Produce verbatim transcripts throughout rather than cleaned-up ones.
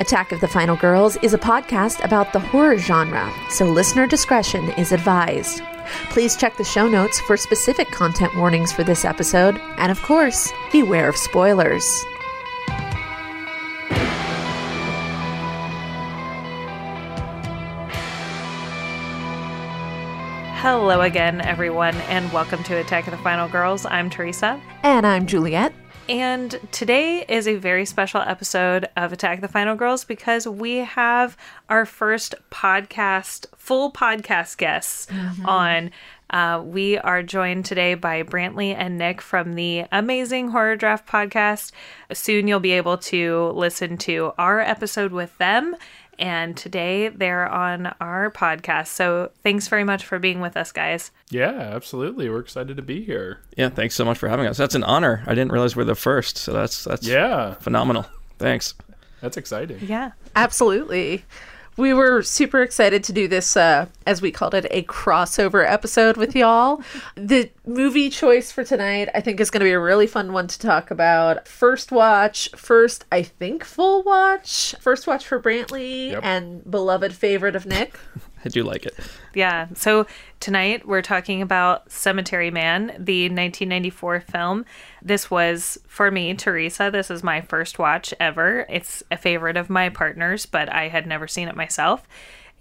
Attack of the Final Girls is a podcast about the horror genre, so listener discretion is advised. Please check the show notes for specific content warnings for this episode, and of course, beware of spoilers. Hello again, everyone, and welcome to Attack of the Final Girls. I'm Theresa. And I'm Juliet. And today is a very special episode of Attack of the Final Girls because we have our first podcast, full podcast guests mm-hmm. on. Uh, we are joined today by Brantley and Nick from the amazing Horror Draft podcast. Soon you'll be able to listen to our episode with them. And today they're on our podcast. So thanks very much for being with us, guys. Yeah, absolutely. We're excited to be here. Yeah, thanks so much for having us. That's an honor. I didn't realize we're the first. So that's that's yeah. phenomenal. Thanks. That's exciting. Yeah, absolutely. We were super excited to do this, uh, as we called it, a crossover episode with y'all. The movie choice for tonight, I think, is going to be a really fun one to talk about. First watch, first, I think, full watch. First watch for Brantley yep. and beloved favorite of Nick. I do like it. Yeah. So tonight we're talking about Cemetery Man, the nineteen ninety-four film. This was, for me, Theresa, this is my first watch ever. It's a favorite of my partner's, but I had never seen it myself.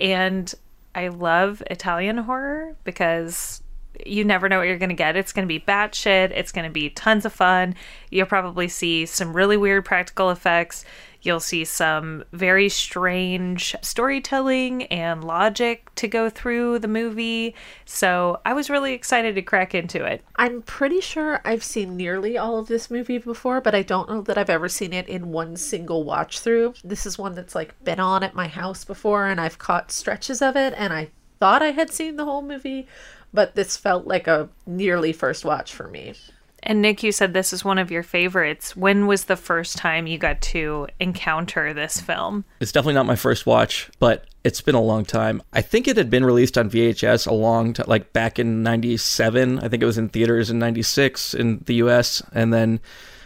And I love Italian horror because you never know what you're going to get. It's going to be batshit. It's going to be tons of fun. You'll probably see some really weird practical effects. You'll see some very strange storytelling and logic to go through the movie. So I was really excited to crack into it. I'm pretty sure I've seen nearly all of this movie before, but I don't know that I've ever seen it in one single watch through. This is one that's like been on at my house before, and I've caught stretches of it, and I thought I had seen the whole movie, but this felt like a nearly first watch for me. And Nick, you said this is one of your favorites. When was the first time you got to encounter this film? It's definitely not my first watch, but it's been a long time. I think it had been released on V H S a long time, like back in ninety-seven. I think it was in theaters in ninety-six in the U S. And then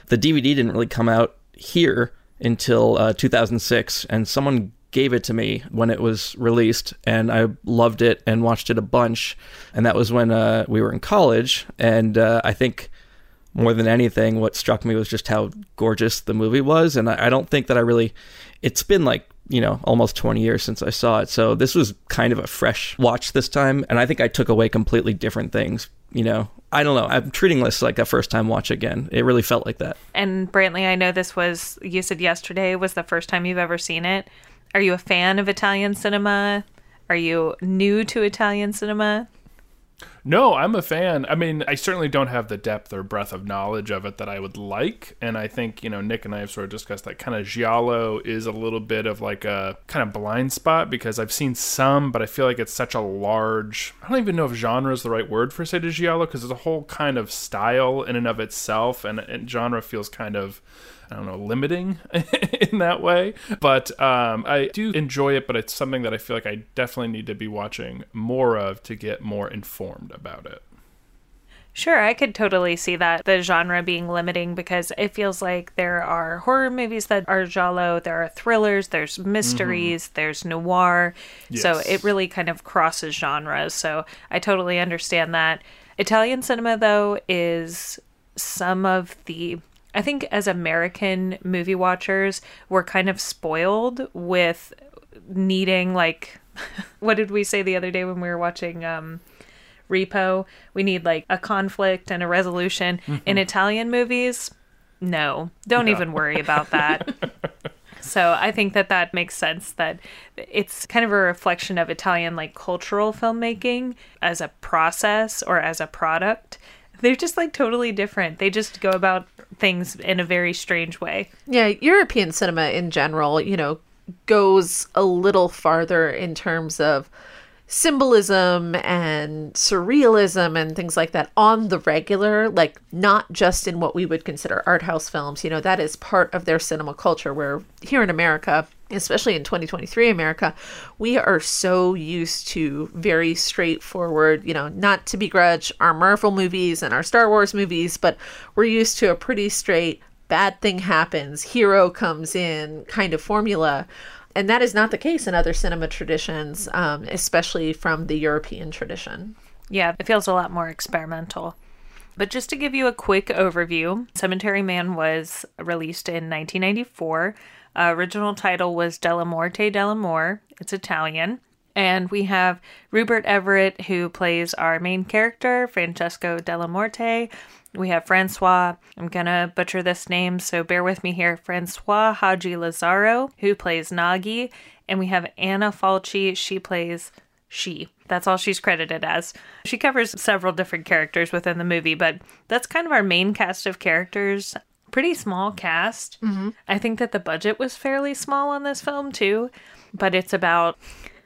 the D V D didn't really come out here until uh, two thousand six. And someone gave it to me when it was released, and I loved it and watched it a bunch. And that was when uh, we were in college. And uh, I think... more than anything, what struck me was just how gorgeous the movie was. And I, I don't think that I really... It's been like, you know, almost twenty years since I saw it. So this was kind of a fresh watch this time. And I think I took away completely different things, you know. I don't know. I'm treating this like a first-time watch again. It really felt like that. And Brantley, I know this was... You said yesterday was the first time you've ever seen it. Are you a fan of Italian cinema? Are you new to Italian cinema? No, I'm a fan. I mean, I certainly don't have the depth or breadth of knowledge of it that I would like. And I think, you know, Nick and I have sort of discussed that kind of giallo is a little bit of like a kind of blind spot because I've seen some, but I feel like it's such a large, I don't even know if genre is the right word for, say, to giallo, because there's a whole kind of style in and of itself, and, and genre feels kind of, I don't know, limiting in that way. But um, I do enjoy it, but it's something that I feel like I definitely need to be watching more of to get more informed about it. Sure, I could totally see that, the genre being limiting, because it feels like there are horror movies that are giallo, there are thrillers, there's mysteries, mm-hmm. there's noir. Yes. So it really kind of crosses genres. So I totally understand that. Italian cinema, though, is some of the... I think as American movie watchers, we're kind of spoiled with needing, like, what did we say the other day when we were watching um, Repo? We need, like, a conflict and a resolution. Mm-hmm. In Italian movies, no, don't no. even worry about that. So I think that that makes sense, that it's kind of a reflection of Italian, like, cultural filmmaking as a process or as a product. They're just, like, totally different. They just go about things in a very strange way. Yeah, European cinema in general, you know, goes a little farther in terms of symbolism and surrealism and things like that on the regular, like not just in what we would consider art house films. You know, that is part of their cinema culture, where here in America, especially in twenty twenty-three America, we are so used to very straightforward, you know, not to begrudge our Marvel movies and our Star Wars movies, but we're used to a pretty straight bad thing happens, hero comes in kind of formula. And that is not the case in other cinema traditions, um, especially from the European tradition. Yeah, it feels a lot more experimental. But just to give you a quick overview, Cemetery Man was released in nineteen ninety-four. Uh, original title was Della Morte, Della More. It's Italian. And we have Rupert Everett, who plays our main character, Francesco Della Morte. We have Francois, I'm going to butcher this name, so bear with me here, Francois Haji Lazzaro, who plays Nagi. And we have Anna Falci, she plays She. That's all she's credited as. She covers several different characters within the movie, but that's kind of our main cast of characters. Pretty small cast. Mm-hmm. I think that the budget was fairly small on this film, too, but it's about...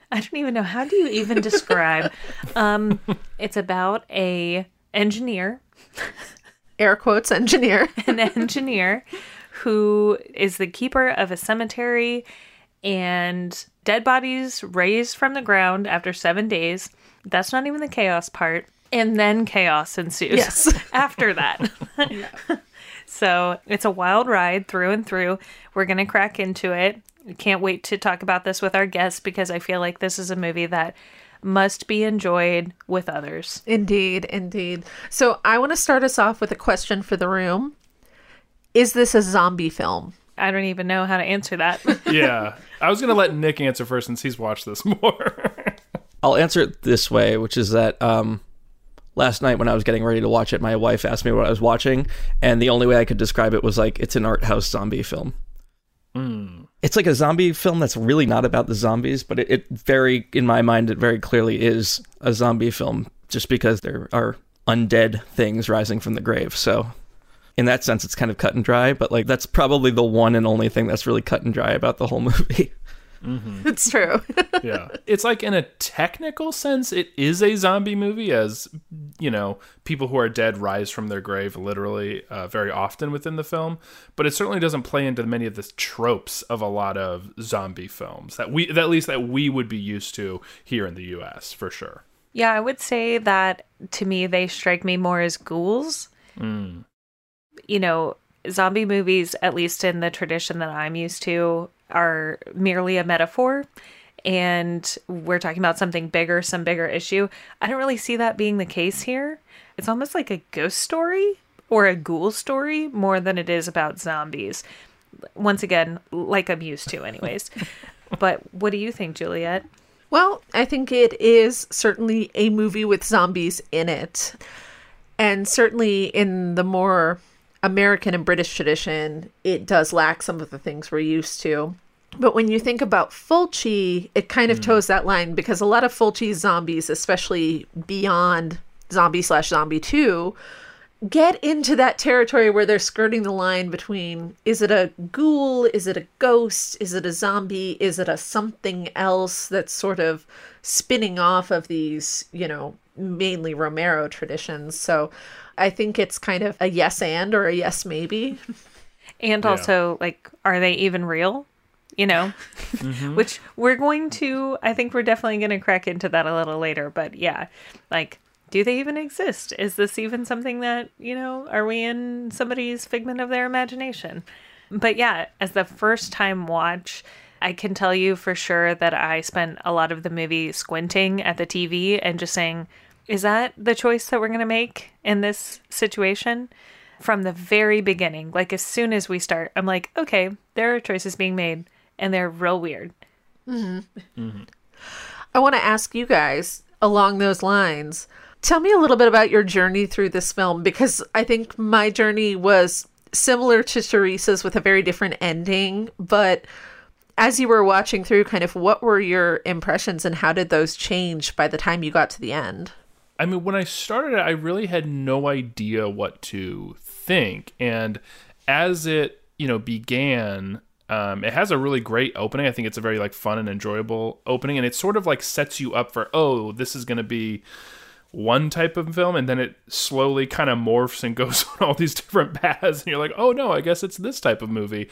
I don't even know. How do you even describe? um, it's about a engineer. Air quotes engineer. An engineer who is the keeper of a cemetery, and dead bodies raised from the ground after seven days. That's not even the chaos part. And then chaos ensues yes. after that. Yeah. So it's a wild ride through and through. We're going to crack into it. Can't wait to talk about this with our guests, because I feel like this is a movie that must be enjoyed with others. Indeed, indeed. So I want to start us off with a question for the room. Is this a zombie film? I don't even know how to answer that. Yeah. I was going to let Nick answer first, since he's watched this more. I'll answer it this way, which is that um, last night when I was getting ready to watch it, my wife asked me what I was watching, and the only way I could describe it was like, it's an art house zombie film. Mm. It's like a zombie film that's really not about the zombies, but it, it very, in my mind, it very clearly is a zombie film, just because there are undead things rising from the grave. So in that sense, it's kind of cut and dry, but like that's probably the one and only thing that's really cut and dry about the whole movie. Mm-hmm. It's true. Yeah. It's like, in a technical sense, it is a zombie movie, as, you know, people who are dead rise from their grave literally uh, very often within the film. But it certainly doesn't play into many of the tropes of a lot of zombie films that we, that at least that we would be used to here in the U S for sure. Yeah, I would say that to me, they strike me more as ghouls. Mm. You know, zombie movies, at least in the tradition that I'm used to, are merely a metaphor, and we're talking about something bigger, some bigger issue. I don't really see that being the case here. It's almost like a ghost story or a ghoul story more than it is about zombies. Once again, like I'm used to anyways. But what do you think, Juliet? Well, I think it is certainly a movie with zombies in it. And certainly in the more American and British tradition, it does lack some of the things we're used to. But when you think about Fulci, it kind of mm. toes that line, because a lot of Fulci's zombies, especially beyond Zombie slash Zombie two, get into that territory where they're skirting the line between, is it a ghoul, is it a ghost, is it a zombie, is it a something else that's sort of spinning off of these, you know, mainly Romero traditions. So I think it's kind of a yes and, or a yes maybe. And yeah. Also, like, are they even real? You know, mm-hmm. Which we're going to, I think we're definitely going to crack into that a little later. But yeah, like, do they even exist? Is this even something that, you know, are we in somebody's figment of their imagination? But yeah, as the first time watch, I can tell you for sure that I spent a lot of the movie squinting at the T V and just saying, is that the choice that we're going to make in this situation? From the very beginning, like as soon as we start, I'm like, okay, there are choices being made and they're real weird. Mm-hmm. Mm-hmm. I want to ask you guys along those lines, tell me a little bit about your journey through this film, because I think my journey was similar to Theresa's with a very different ending. But as you were watching through, kind of what were your impressions and how did those change by the time you got to the end? I mean, when I started it, I really had no idea what to think. And as it, you know, began, um, it has a really great opening. I think it's a very like fun and enjoyable opening. And it sort of like sets you up for, oh, this is going to be one type of film. And then it slowly kind of morphs and goes on all these different paths. And you're like, oh, no, I guess it's this type of movie.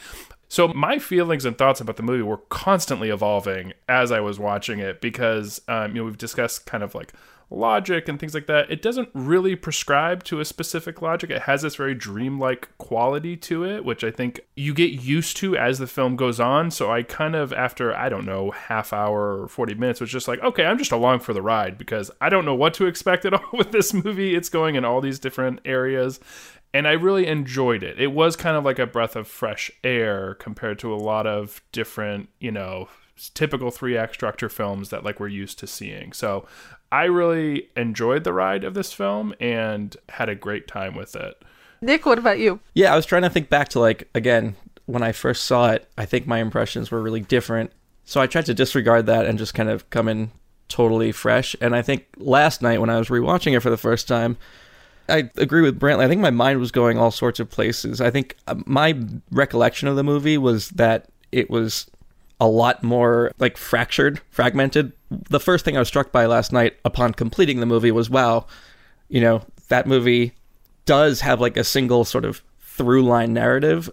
So my feelings and thoughts about the movie were constantly evolving as I was watching it, because, um, you know, we've discussed kind of like logic and things like that. It doesn't really prescribe to a specific logic. It has this very dreamlike quality to it, which I think you get used to as the film goes on. So I kind of, after, I don't know, half hour or forty minutes, was just like, okay, I'm just along for the ride because I don't know what to expect at all with this movie. It's going in all these different areas. And I really enjoyed it. It was kind of like a breath of fresh air compared to a lot of different, you know, typical three-act structure films that like we're used to seeing. So I really enjoyed the ride of this film and had a great time with it. Nick, what about you? Yeah, I was trying to think back to, like, again, when I first saw it, I think my impressions were really different. So I tried to disregard that and just kind of come in totally fresh. And I think last night when I was rewatching it for the first time, I agree with Brantley. I think my mind was going all sorts of places. I think my recollection of the movie was that it was a lot more like fractured, fragmented. The first thing I was struck by last night upon completing the movie was, wow, you know, that movie does have like a single sort of through line narrative.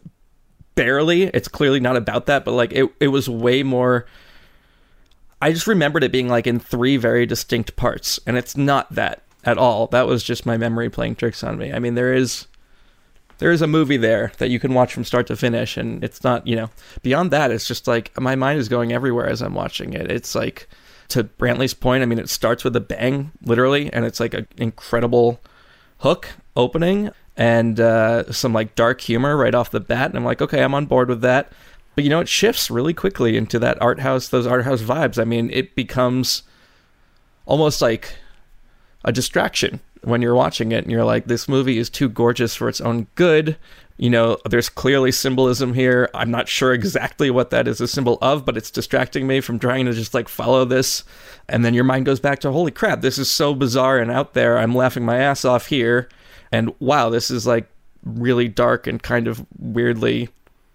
Barely. It's clearly not about that, but like it, it was way more. I just remembered it being like in three very distinct parts, and it's not that at all. That was just my memory playing tricks on me. I mean, there is there is a movie there that you can watch from start to finish, and it's not, you know, beyond that, it's just like my mind is going everywhere as I'm watching it. It's like, to Brantley's point, I mean, it starts with a bang, literally, and it's like an incredible hook opening and uh, some like dark humor right off the bat, and I'm like, okay, I'm on board with that. But, you know, it shifts really quickly into that art house, those art house vibes. I mean, it becomes almost like a distraction when you're watching it and you're like, this movie is too gorgeous for its own good. You know, there's clearly symbolism here. I'm not sure exactly what that is a symbol of, but it's distracting me from trying to just like follow this. And then your mind goes back to, holy crap, this is so bizarre and out there. I'm laughing my ass off here. And wow, this is like really dark and kind of weirdly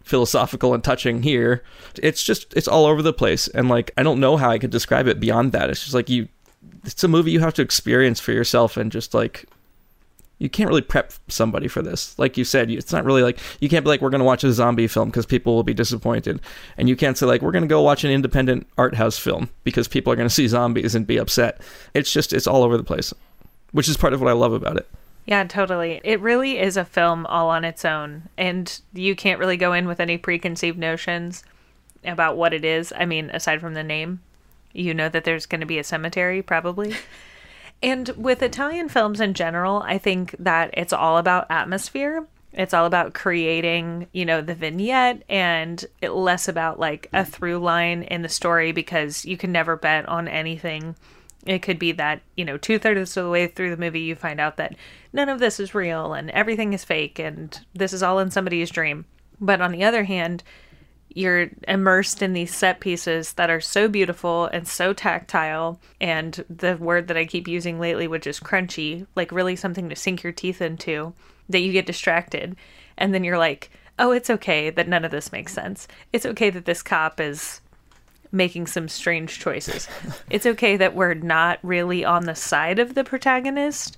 philosophical and touching here. It's just, it's all over the place. And like, I don't know how I could describe it beyond that. It's just like you it's a movie you have to experience for yourself, and just like, you can't really prep somebody for this. Like you said, it's not really like, you can't be like, we're going to watch a zombie film because people will be disappointed. And you can't say like, we're going to go watch an independent art house film because people are going to see zombies and be upset. It's just, it's all over the place, which is part of what I love about it. Yeah, totally. It really is a film all on its own, and you can't really go in with any preconceived notions about what it is. I mean, aside from the name. You know that there's going to be a cemetery, probably. And with Italian films in general, I think that it's all about atmosphere. It's all about creating, you know, the vignette, and it less about like a through line in the story, because you can never bet on anything. It could be that, you know, two thirds of the way through the movie, you find out that none of this is real and everything is fake and this is all in somebody's dream. But on the other hand, you're immersed in these set pieces that are so beautiful and so tactile, and the word that I keep using lately, which is crunchy, like really something to sink your teeth into, that you get distracted. And then you're like, oh, it's okay that none of this makes sense. It's okay that this cop is making some strange choices. It's okay that we're not really on the side of the protagonist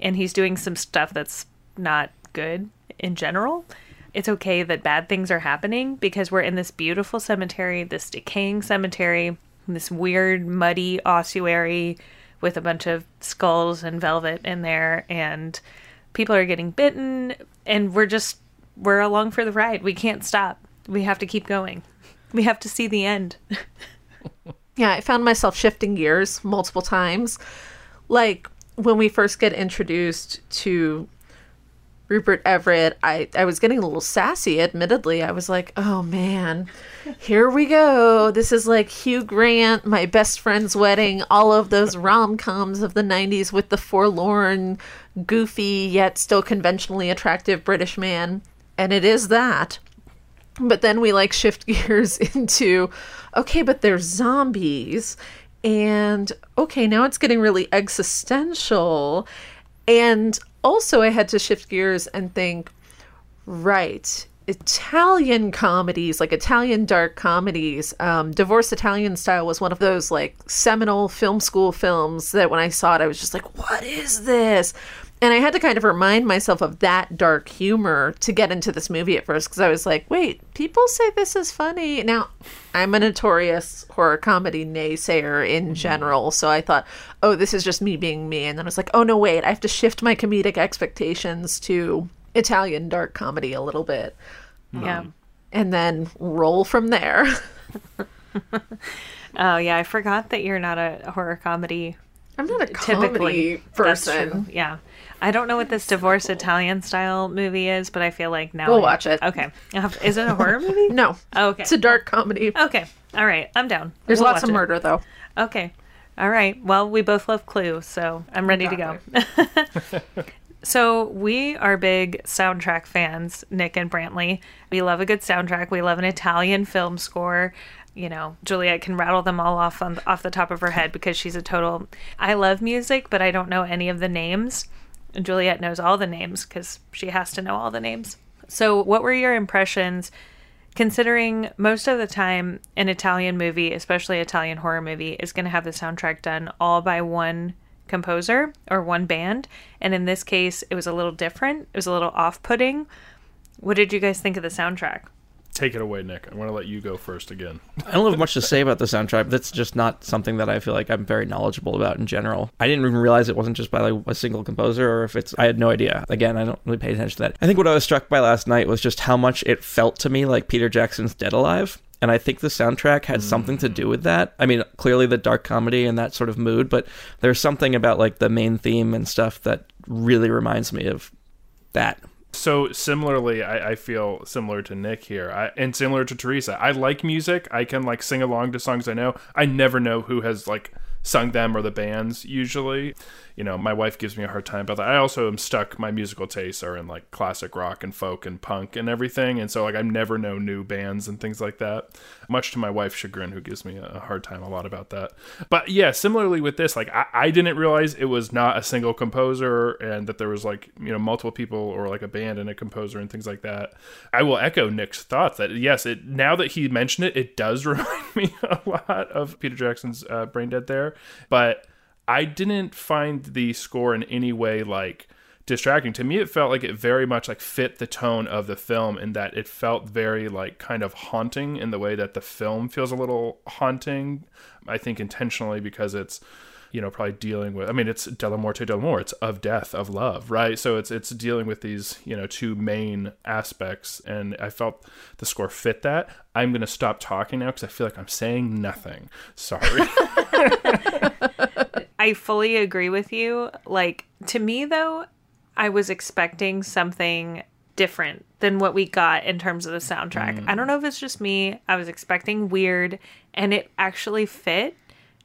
and he's doing some stuff that's not good in general. It's okay that bad things are happening, because we're in this beautiful cemetery, this decaying cemetery, this weird muddy ossuary with a bunch of skulls and velvet in there, and people are getting bitten, and we're just, we're along for the ride. We can't stop. We have to keep going. We have to see the end. Yeah, I found myself shifting gears multiple times. Like, when we first get introduced to Rupert Everett, I, I was getting a little sassy, admittedly. I was like, oh, man, here we go. This is like Hugh Grant, My Best Friend's Wedding, all of those rom-coms of the nineties with the forlorn, goofy, yet still conventionally attractive British man. And it is that. But then we like shift gears into, okay, but they're zombies. And okay, now it's getting really existential. And also, I had to shift gears and think, right, Italian comedies, like Italian dark comedies. Um, Divorce Italian Style was one of those like seminal film school films that when I saw it, I was just like, what is this? And I had to kind of remind myself of that dark humor to get into this movie at first, because I was like, wait, people say this is funny. Now, I'm a notorious horror comedy naysayer in general, so I thought, oh, this is just me being me. And then I was like, oh, no, wait, I have to shift my comedic expectations to Italian dark comedy a little bit. Yeah. Um, and then roll from there. Oh, yeah, I forgot that you're not a horror comedy I'm not a comedy Typically, person. Yeah. I don't know what this Divorce Italian Style movie is, but I feel like now... We'll I... watch it. Okay. Is it a horror movie? No. Oh, okay. It's a dark comedy. Okay. All right. I'm down. There's we'll lots of murder, it. though. Okay. All right. Well, we both love Clue, so I'm ready to go. So we are big soundtrack fans, Nick and Brantley. We love a good soundtrack. We love an Italian film score. You know, Juliet can rattle them all off on, off the top of her head because she's a total... I love music, but I don't know any of the names. And Juliet knows all the names because she has to know all the names. So what were your impressions, considering most of the time an Italian movie, especially Italian horror movie, is going to have the soundtrack done all by one composer or one band? And in this case, it was a little different. It was a little off-putting. What did you guys think of the soundtrack? Take it away, Nick. I want to let you go first again. I don't have much to say about the soundtrack. That's just not something that I feel like I'm very knowledgeable about in general. I didn't even realize it wasn't just by like a single composer, or if it's... I had no idea. Again, I don't really pay attention to that. I think what I was struck by last night was just how much it felt to me like Peter Jackson's Dead Alive. And I think the soundtrack had something to do with that. I mean, clearly the dark comedy and that sort of mood, but there's something about like the main theme and stuff that really reminds me of that. So similarly, I, I feel similar to Nick here, I, and similar to Theresa. I like music. I can like sing along to songs I know. I never know who has like sung them or the bands usually. You know, my wife gives me a hard time about that. I also am stuck. My musical tastes are in like classic rock and folk and punk and everything. And so like I never know new bands and things like that, much to my wife's chagrin, who gives me a hard time a lot about that. But yeah, similarly with this, like I, I didn't realize it was not a single composer and that there was like, you know, multiple people or like a band and a composer and things like that. I will echo Nick's thoughts that yes, it now that he mentioned it, it does remind me a lot of Peter Jackson's uh, Brain Dead there. But I didn't find the score in any way like distracting. To me, it felt like it very much like fit the tone of the film, in that it felt very like kind of haunting in the way that the film feels a little haunting. I think intentionally, because it's, you know, probably dealing with... I mean, it's Della Morte, Della Morte. It's of death, of love, right? So it's it's dealing with these, you know, two main aspects, and I felt the score fit that. I'm going to stop talking now because I feel like I'm saying nothing. Sorry. I fully agree with you. Like, to me, though, I was expecting something different than what we got in terms of the soundtrack. Mm. I don't know if it's just me. I was expecting weird, and it actually fit.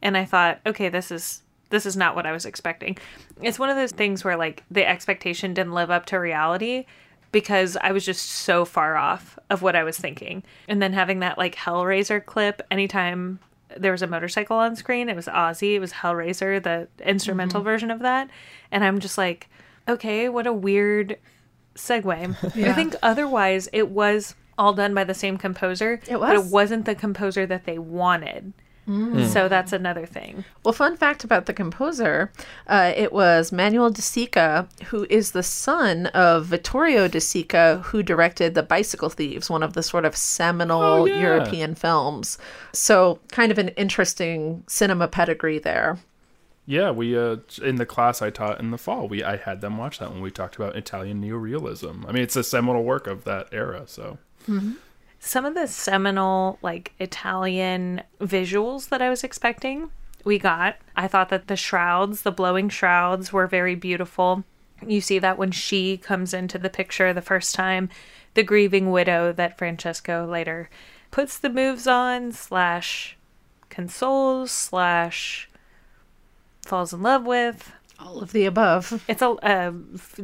And I thought, okay, this is this is not what I was expecting. It's one of those things where like the expectation didn't live up to reality because I was just so far off of what I was thinking. And then having that like Hellraiser clip, anytime there was a motorcycle on screen, it was Ozzy, it was Hellraiser, the instrumental mm-hmm. version of that. And I'm just like, okay, what a weird segue. Yeah. I think otherwise it was all done by the same composer, it was. but it wasn't the composer that they wanted. Mm. So that's another thing. Well, fun fact about the composer, uh, it was Manuel De Sica, who is the son of Vittorio De Sica, who directed The Bicycle Thieves, one of the sort of seminal oh, yeah. European films. So kind of an interesting cinema pedigree there. Yeah, we uh, in the class I taught in the fall, we I had them watch that when we talked about Italian neorealism. I mean, it's a seminal work of that era, so... Mm-hmm. Some of the seminal, like, Italian visuals that I was expecting, we got. I thought that the shrouds, the blowing shrouds, were very beautiful. You see that when she comes into the picture the first time, the grieving widow that Francesco later puts the moves on, slash consoles, slash falls in love with. All of the above. It's a... Uh, f-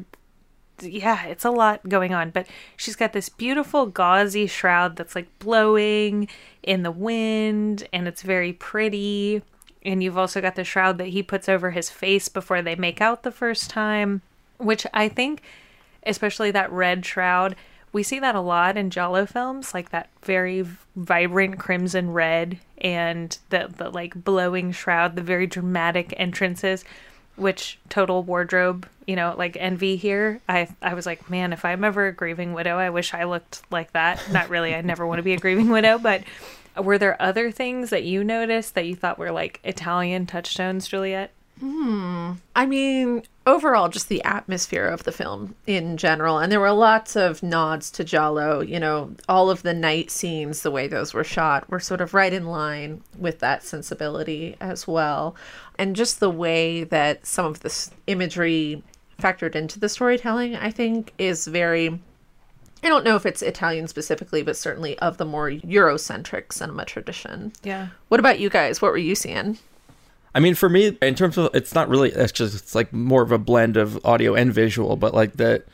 Yeah, it's a lot going on, but she's got this beautiful gauzy shroud that's like blowing in the wind, and it's very pretty. And you've also got the shroud that he puts over his face before they make out the first time, which I think, especially that red shroud, we see that a lot in Giallo films, like that very vibrant crimson red and the, the like blowing shroud, the very dramatic entrances. which total wardrobe, you know, like envy here. I I was like, man, if I'm ever a grieving widow, I wish I looked like that. Not really. I never want to be a grieving widow. But were there other things that you noticed that you thought were like Italian touchstones, Juliet? Hmm. I mean, overall, just the atmosphere of the film in general. And there were lots of nods to Giallo. You know, all of the night scenes, the way those were shot, were sort of right in line with that sensibility as well. And just the way that some of this imagery factored into the storytelling, I think, is very... I don't know if it's Italian specifically, but certainly of the more Eurocentric cinema tradition. Yeah. What about you guys? What were you seeing? I mean, for me, in terms of, it's not really, it's just, it's like more of a blend of audio and visual, but like that,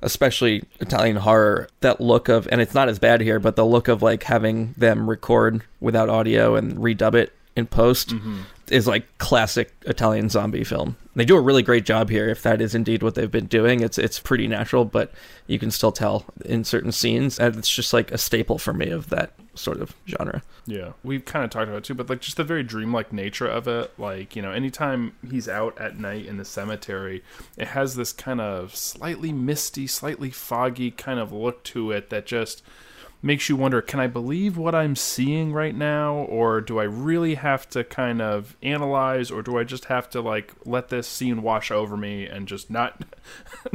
especially Italian horror, that look of, and it's not as bad here, but the look of like having them record without audio and redub it in post mm-hmm. is like classic Italian zombie film. They do a really great job here. If that is indeed what they've been doing, it's it's pretty natural, but you can still tell in certain scenes. And it's just like a staple for me of that sort of genre. Yeah, we've kind of talked about it too, but like just the very dreamlike nature of it. Like, you know, anytime he's out at night in the cemetery, it has this kind of slightly misty, slightly foggy kind of look to it that just makes you wonder, can I believe what I'm seeing right now? Or do I really have to kind of analyze, or do I just have to like let this scene wash over me and just not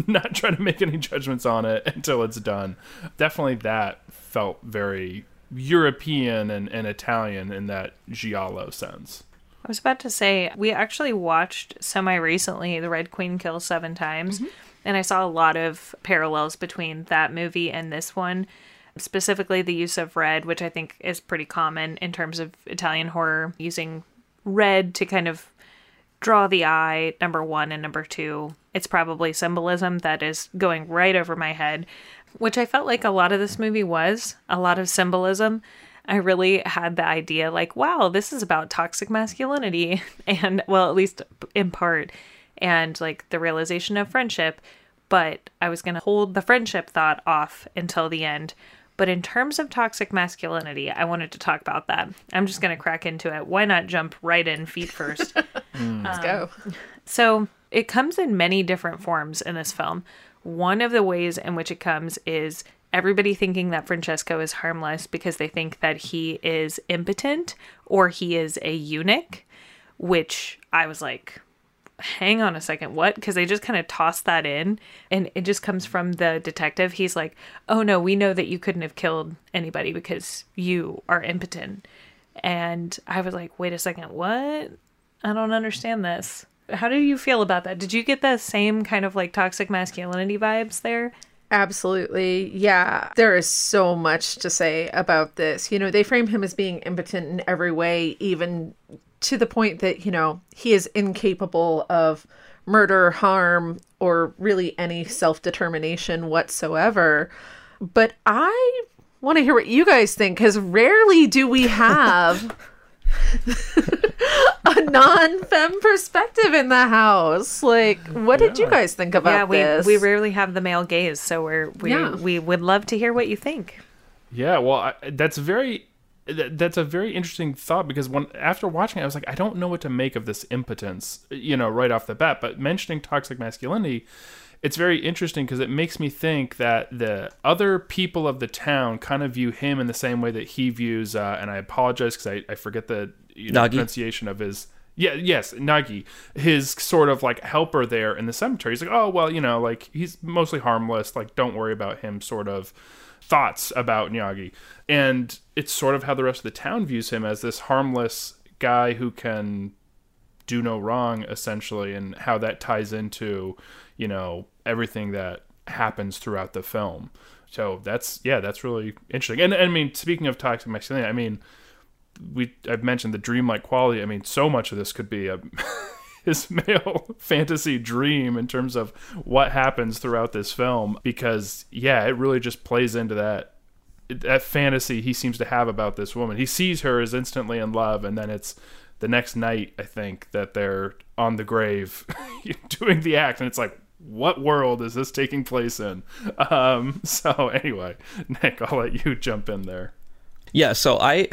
not try to make any judgments on it until it's done? Definitely that felt very European and, and Italian in that Giallo sense. I was about to say, we actually watched semi-recently The Red Queen Kills Seven Times, mm-hmm. and I saw a lot of parallels between that movie and this one. Specifically the use of red, which I think is pretty common in terms of Italian horror, using red to kind of draw the eye, number one, and number two. It's probably symbolism that is going right over my head, which I felt like a lot of this movie was, a lot of symbolism. I really had the idea like, wow, this is about toxic masculinity, and well, at least in part, and like the realization of friendship. But I was going to hold the friendship thought off until the end. But in terms of toxic masculinity, I wanted to talk about that. I'm just going to crack into it. Why not jump right in feet first? mm. Let's um, go. So it comes in many different forms in this film. One of the ways in which it comes is everybody thinking that Francesco is harmless because they think that he is impotent or he is a eunuch, which I was like, hang on a second, what? Because they just kind of toss that in, and it just comes from the detective. He's like, oh no, we know that you couldn't have killed anybody because you are impotent. And I was like, wait a second, what? I don't understand this. How do you feel about that? Did you get the same kind of like toxic masculinity vibes there? Absolutely. Yeah. There is so much to say about this. You know, they frame him as being impotent in every way, even to the point that, you know, he is incapable of murder, harm, or really any self-determination whatsoever. But I want to hear what you guys think, because rarely do we have a non-femme perspective in the house. Like, what yeah. did you guys think about yeah, we, this? We rarely have the male gaze, so we're, we, yeah. we would love to hear what you think. Yeah, well, I, that's very... That's a very interesting thought, because when after watching it, I was like, I don't know what to make of this impotence, you know, right off the bat. But mentioning toxic masculinity, it's very interesting because it makes me think that the other people of the town kind of view him in the same way that he views, uh, and I apologize because I, I forget the you know, pronunciation of his... Yeah, yes, Nagi, his sort of like helper there in the cemetery. He's like, oh, well, you know, like he's mostly harmless. Like, don't worry about him sort of thoughts about Nyagi. And it's sort of how the rest of the town views him, as this harmless guy who can do no wrong, essentially, and how that ties into, you know, everything that happens throughout the film. So that's, yeah, that's really interesting. And, and I mean, speaking of toxic masculinity, I mean, we I've mentioned the dreamlike quality. I mean, so much of this could be a his male fantasy dream in terms of what happens throughout this film, because yeah, it really just plays into that that fantasy he seems to have about this woman. He sees her as instantly in love, and then it's the next night, I think, that they're on the grave doing the act, and it's like, what world is this taking place in? Um, so anyway, Nick, I'll let you jump in there. Yeah, so I,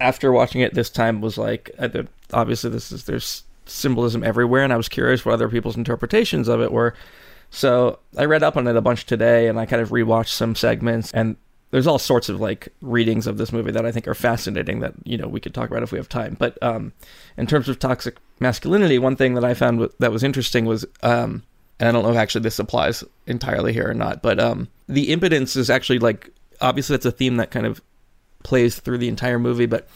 after watching it this time, was like, obviously this is, there's symbolism everywhere, and I was curious what other people's interpretations of it were. So I read up on it a bunch today, and I kind of rewatched some segments, and there's all sorts of like readings of this movie that I think are fascinating that, you know, we could talk about if we have time. But um, in terms of toxic masculinity, one thing that I found w- that was interesting was, um, and I don't know if actually this applies entirely here or not, but um, the impotence is actually like, obviously that's a theme that kind of plays through the entire movie, but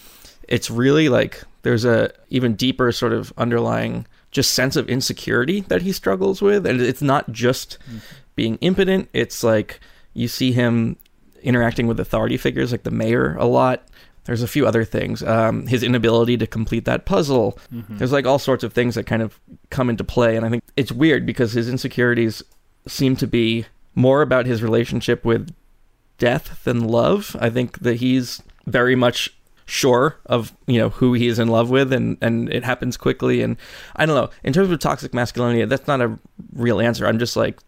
it's really like there's a even deeper sort of underlying just sense of insecurity that he struggles with. And it's not just mm. being impotent. It's like you see him interacting with authority figures like the mayor a lot. There's a few other things. Um, his inability to complete that puzzle. Mm-hmm. There's like all sorts of things that kind of come into play. And I think it's weird because his insecurities seem to be more about his relationship with death than love. I think that he's very much sure of, you know, who he is in love with, and and it happens quickly. And I don't know, in terms of toxic masculinity, that's not a real answer. I'm just like,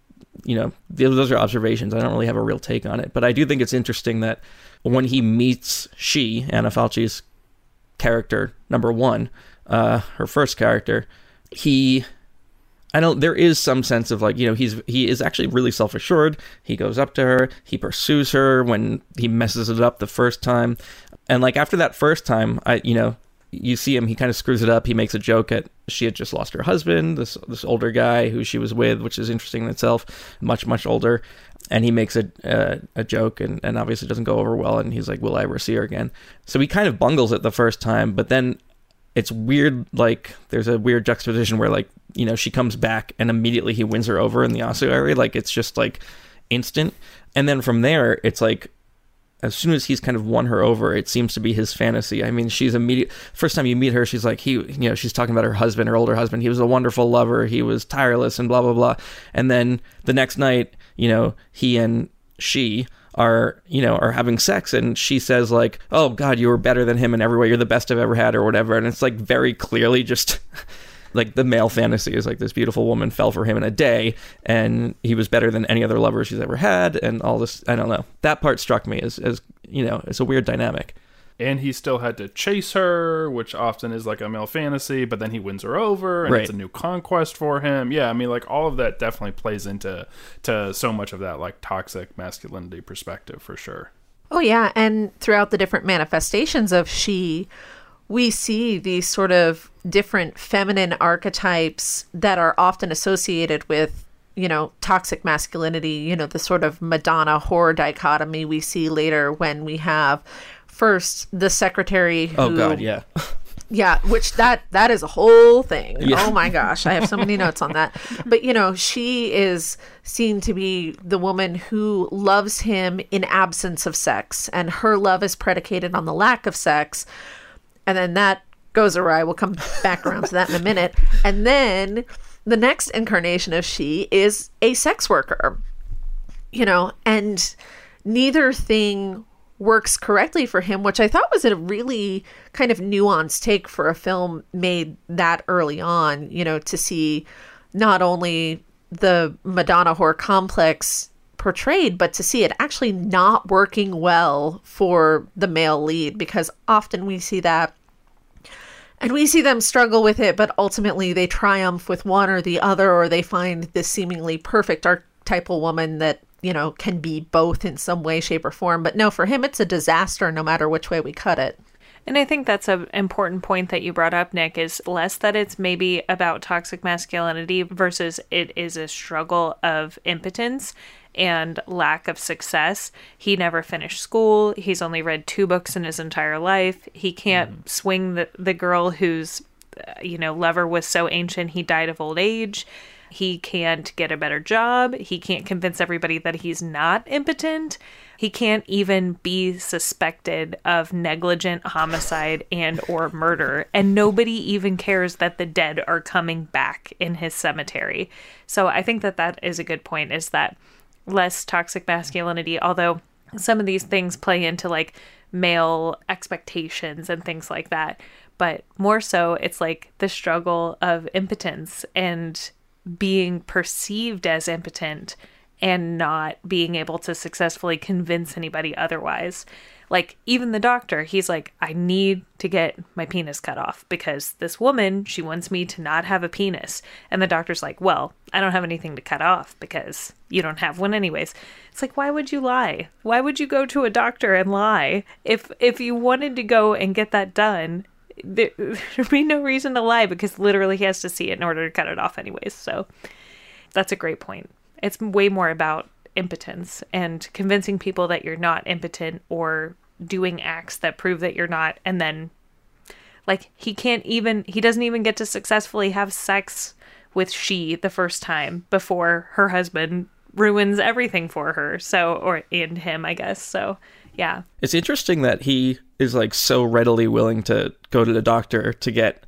you know, those are observations. I don't really have a real take on it, but I do think it's interesting that when he meets she, Anna Falci's character number one, uh, her first character, he, I don't, there is some sense of like, you know, he's, he is actually really self-assured. He goes up to her, he pursues her when he messes it up the first time. And like after that first time, I, you know, you see him, he kind of screws it up. He makes a joke at, she had just lost her husband, this this older guy who she was with, which is interesting in itself, much, much older. And he makes a uh, a joke and, and obviously doesn't go over well. And he's like, will I ever see her again? So he kind of bungles it the first time, but then it's weird. Like there's a weird juxtaposition where like, you know, she comes back and immediately he wins her over in the Osu area. Like it's just like instant. And then from there, it's like, as soon as he's kind of won her over, it seems to be his fantasy. I mean, she's immediate. First time you meet her, she's like, he, you know, she's talking about her husband, her older husband. He was a wonderful lover. He was tireless and blah, blah, blah. And then the next night, you know, he and she are, you know, are having sex. And she says like, oh God, you were better than him in every way. You're the best I've ever had or whatever. And it's like very clearly just like the male fantasy is like this beautiful woman fell for him in a day and he was better than any other lover she's ever had and all this. I don't know. That part struck me as, as you know, it's a weird dynamic. And he still had to chase her, which often is like a male fantasy, but then he wins her over and right. It's a new conquest for him. Yeah, I mean, like all of that definitely plays into to so much of that like toxic masculinity perspective for sure. Oh, yeah. And throughout the different manifestations of she, we see these sort of different feminine archetypes that are often associated with, you know, toxic masculinity, you know, the sort of Madonna horror dichotomy we see later when we have first the secretary. Who, oh, God, yeah. Yeah, which that that is a whole thing. Yeah. Oh, my gosh. I have so many notes on that. But, you know, she is seen to be the woman who loves him in absence of sex, and her love is predicated on the lack of sex. And then that goes awry. We'll come back around to that in a minute. And then the next incarnation of she is a sex worker, you know, and neither thing works correctly for him, which I thought was a really kind of nuanced take for a film made that early on, you know, to see not only the Madonna whore complex portrayed, but to see it actually not working well for the male lead, because often we see that and we see them struggle with it, but ultimately they triumph with one or the other, or they find this seemingly perfect archetypal woman that, you know, can be both in some way, shape, or form. But no, for him, it's a disaster no matter which way we cut it. And I think that's an important point that you brought up, Nick, is less that it's maybe about toxic masculinity versus it is a struggle of impotence and lack of success. He never finished school. He's only read two books in his entire life. He can't mm. swing the, the girl whose, you know, lover was so ancient he died of old age. He can't get a better job. He can't convince everybody that he's not impotent. He can't even be suspected of negligent homicide and or murder. And nobody even cares that the dead are coming back in his cemetery. So I think that that is a good point, is that less toxic masculinity, although some of these things play into like male expectations and things like that. But more so, it's like the struggle of impotence and being perceived as impotent and not being able to successfully convince anybody otherwise. Like, even the doctor, he's like, I need to get my penis cut off because this woman, she wants me to not have a penis. And the doctor's like, well, I don't have anything to cut off because you don't have one anyways. It's like, why would you lie? Why would you go to a doctor and lie? If if you wanted to go and get that done, there would be no reason to lie because literally he has to see it in order to cut it off anyways. So that's a great point. It's way more about impotence and convincing people that you're not impotent or doing acts that prove that you're not. And then, like, he can't even, he doesn't even get to successfully have sex with she the first time before her husband ruins everything for her. So, or, and him, I guess. So, yeah. It's interesting that he is, like, so readily willing to go to the doctor to get,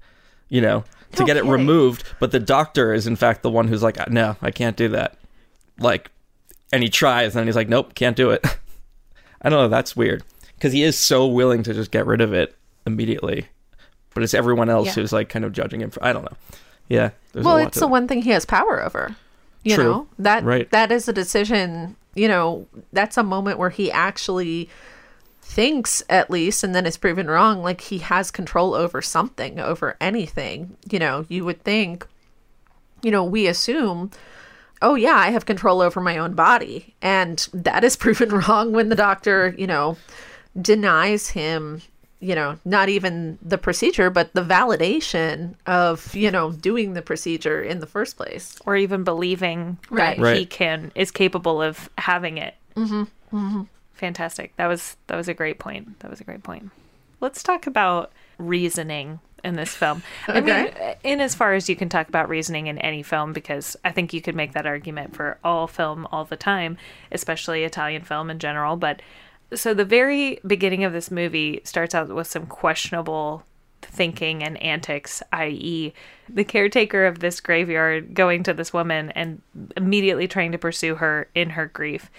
you know, to no get kidding. it removed. But the doctor is, in fact, the one who's like, no, I can't do that. Like, and he tries and he's like, nope, can't do it. I don't know. That's weird. Because he is so willing to just get rid of it immediately. But it's everyone else yeah. who's, like, kind of judging him for, I don't know. Yeah. Well, it's the it. one thing he has power over. You True. know, that right. that is a decision, you know, that's a moment where he actually thinks, at least, and then is proven wrong, like he has control over something, over anything. You know, you would think, you know, we assume, oh, yeah, I have control over my own body. And that is proven wrong when the doctor, you know, denies him, you know, not even the procedure, but the validation of, you know, doing the procedure in the first place. Or even believing right. that right. he can, is capable of having it. Mm-hmm. Mm-hmm. Fantastic. That was, that was a great point. That was a great point. Let's talk about reasoning in this film. Okay. I mean, in as far as you can talk about reasoning in any film, because I think you could make that argument for all film all the time, especially Italian film in general, but so the very beginning of this movie starts out with some questionable thinking and antics, that is the caretaker of this graveyard going to this woman and immediately trying to pursue her in her grief.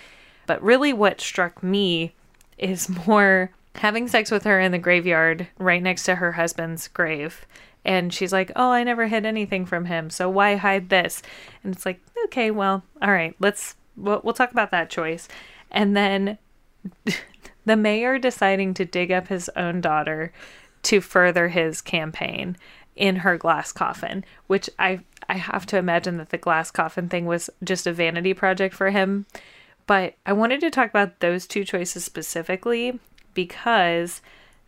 But really what struck me is more having sex with her in the graveyard right next to her husband's grave. And she's like, oh, I never hid anything from him, so why hide this? And it's like, okay, well, all right, let's, we'll, we'll talk about that choice. And then the mayor deciding to dig up his own daughter to further his campaign in her glass coffin, which I I have to imagine that the glass coffin thing was just a vanity project for him. But I wanted to talk about those two choices specifically because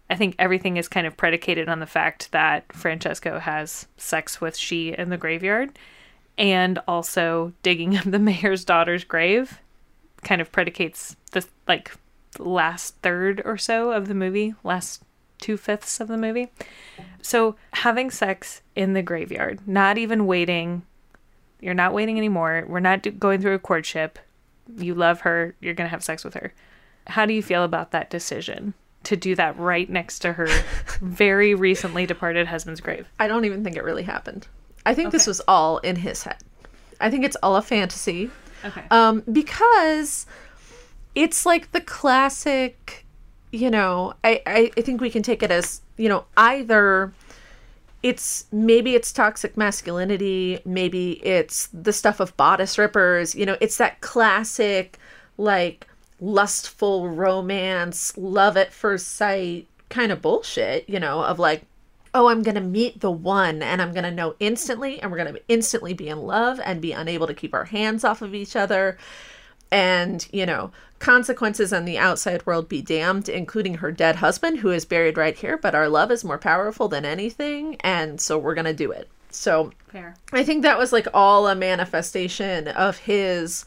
I think everything is kind of predicated on the fact that Francesco has sex with she in the graveyard, and also digging up the mayor's daughter's grave kind of predicates the, like, last third or so of the movie, last two-fifths of the movie. So having sex in the graveyard, not even waiting. You're not waiting anymore. We're not do- going through a courtship. You love her. You're going to have sex with her. How do you feel about that decision to do that right next to her very recently departed husband's grave? I don't even think it really happened. I think okay. this was all in his head. I think it's all a fantasy. Okay. Um, because it's like the classic, you know, I, I, I think we can take it as, you know, either it's, maybe it's toxic masculinity, maybe it's the stuff of bodice rippers, you know, it's that classic, like, lustful romance, love at first sight kind of bullshit, you know, of like, oh, I'm going to meet the one and I'm going to know instantly and we're going to instantly be in love and be unable to keep our hands off of each other. And, you know, consequences on the outside world be damned, including her dead husband who is buried right here. But our love is more powerful than anything. And so we're going to do it. So fair. I think that was like all a manifestation of his,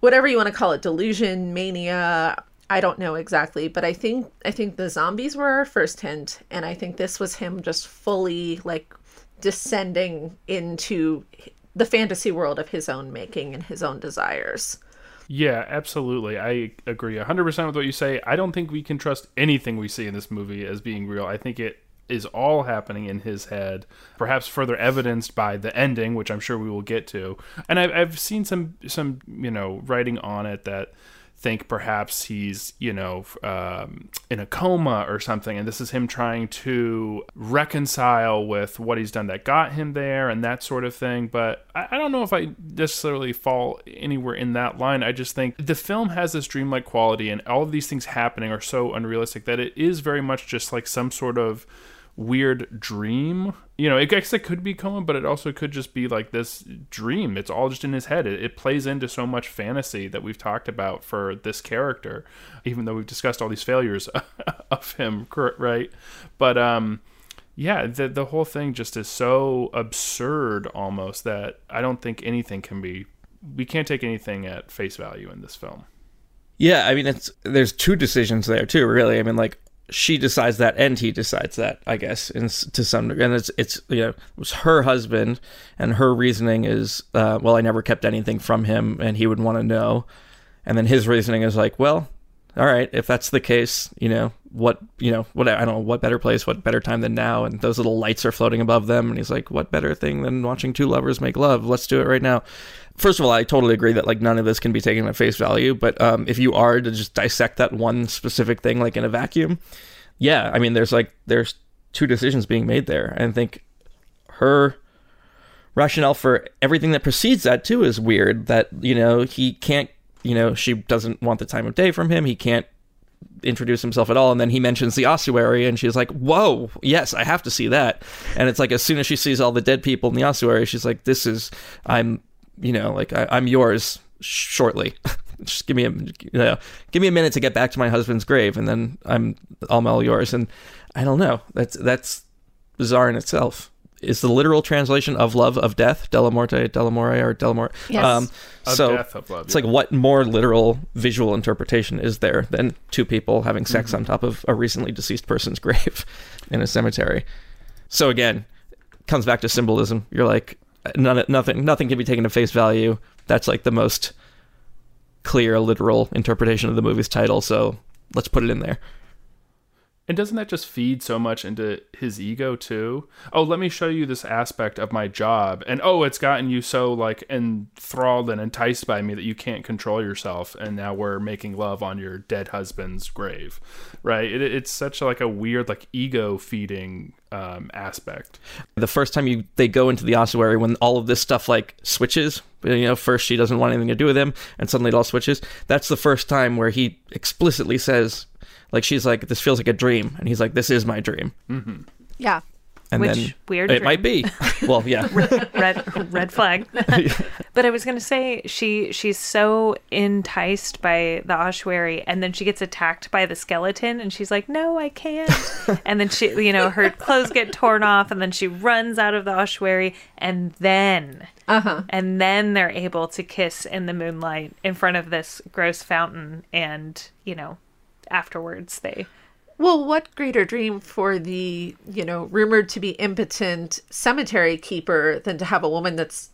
whatever you want to call it, delusion, mania, I don't know exactly, but I think I think the zombies were our first hint, and I think this was him just fully, like, descending into the fantasy world of his own making and his own desires. Yeah, absolutely. I agree one hundred percent with what you say. I don't think we can trust anything we see in this movie as being real. I think it is all happening in his head, perhaps further evidenced by the ending, which I'm sure we will get to. And I've, I've seen some, some, you know, writing on it that think perhaps he's, you know, um, in a coma or something. And this is him trying to reconcile with what he's done that got him there and that sort of thing. But I, I don't know if I necessarily fall anywhere in that line. I just think the film has this dreamlike quality, and all of these things happening are so unrealistic that it is very much just like some sort of weird dream. You know, it, I guess it could be coma, but it also could just be like this dream. It's all just in his head. It, it plays into so much fantasy that we've talked about for this character, even though we've discussed all these failures of him, right? But um, yeah, the, the whole thing just is so absurd almost that I don't think anything can be... We can't take anything at face value in this film. Yeah, I mean, it's there's two decisions there too, really. I mean, like, she decides that, and he decides that, I guess, in, to some degree. And it's, it's you know, it was her husband, and her reasoning is, uh, well, I never kept anything from him, and he would want to know. And then his reasoning is like, well, all right, if that's the case, you know, what, you know, what, I don't know, what better place, what better time than now? And those little lights are floating above them, and he's like, what better thing than watching two lovers make love? Let's do it right now. First of all, I totally agree that, like, none of this can be taken at face value, but um, if you are to just dissect that one specific thing, like, in a vacuum, yeah, I mean, there's, like, there's two decisions being made there. I think her rationale for everything that precedes that, too, is weird, that, you know, he can't, you know, she doesn't want the time of day from him, he can't introduce himself at all, and then he mentions the ossuary, and she's like, whoa, yes, I have to see that. And it's like, as soon as she sees all the dead people in the ossuary, she's like, this is, I'm... you know, like, I, I'm yours shortly. Just give me a, you know, give me a minute to get back to my husband's grave, and then I'm I'm all yours. And I don't know. That's that's bizarre in itself. Is the literal translation of love of death, Della Morte, Della Morte, or Della Morte? Yes. Um, so of death, of love, it's yeah. Like, what more literal visual interpretation is there than two people having sex mm-hmm. on top of a recently deceased person's grave in a cemetery? So again, comes back to symbolism. You're like, None, nothing, nothing can be taken at face value. That's like the most clear, literal interpretation of the movie's title. So let's put it in there. And doesn't that just feed so much into his ego too? Oh, let me show you this aspect of my job, and oh, it's gotten you so like enthralled and enticed by me that you can't control yourself, and now we're making love on your dead husband's grave, right? It, it's such like a weird like ego feeding um, aspect. The first time you they go into the ossuary, when all of this stuff like switches, you know, first she doesn't want anything to do with him, and suddenly it all switches. That's the first time where he explicitly says. Like, she's like, this feels like a dream. And he's like, this is my dream. Mm-hmm. Yeah. And Which, then, weird It dream. Might be. Well, yeah. red, red red flag. But I was going to say, she she's so enticed by the ossuary, and then she gets attacked by the skeleton, and she's like, no, I can't. And then she, you know, her clothes get torn off, and then she runs out of the ossuary, and then, uh-huh. and then they're able to kiss in the moonlight in front of this gross fountain, and, you know, afterwards they well what greater dream for the you know rumored to be impotent cemetery keeper than to have a woman that's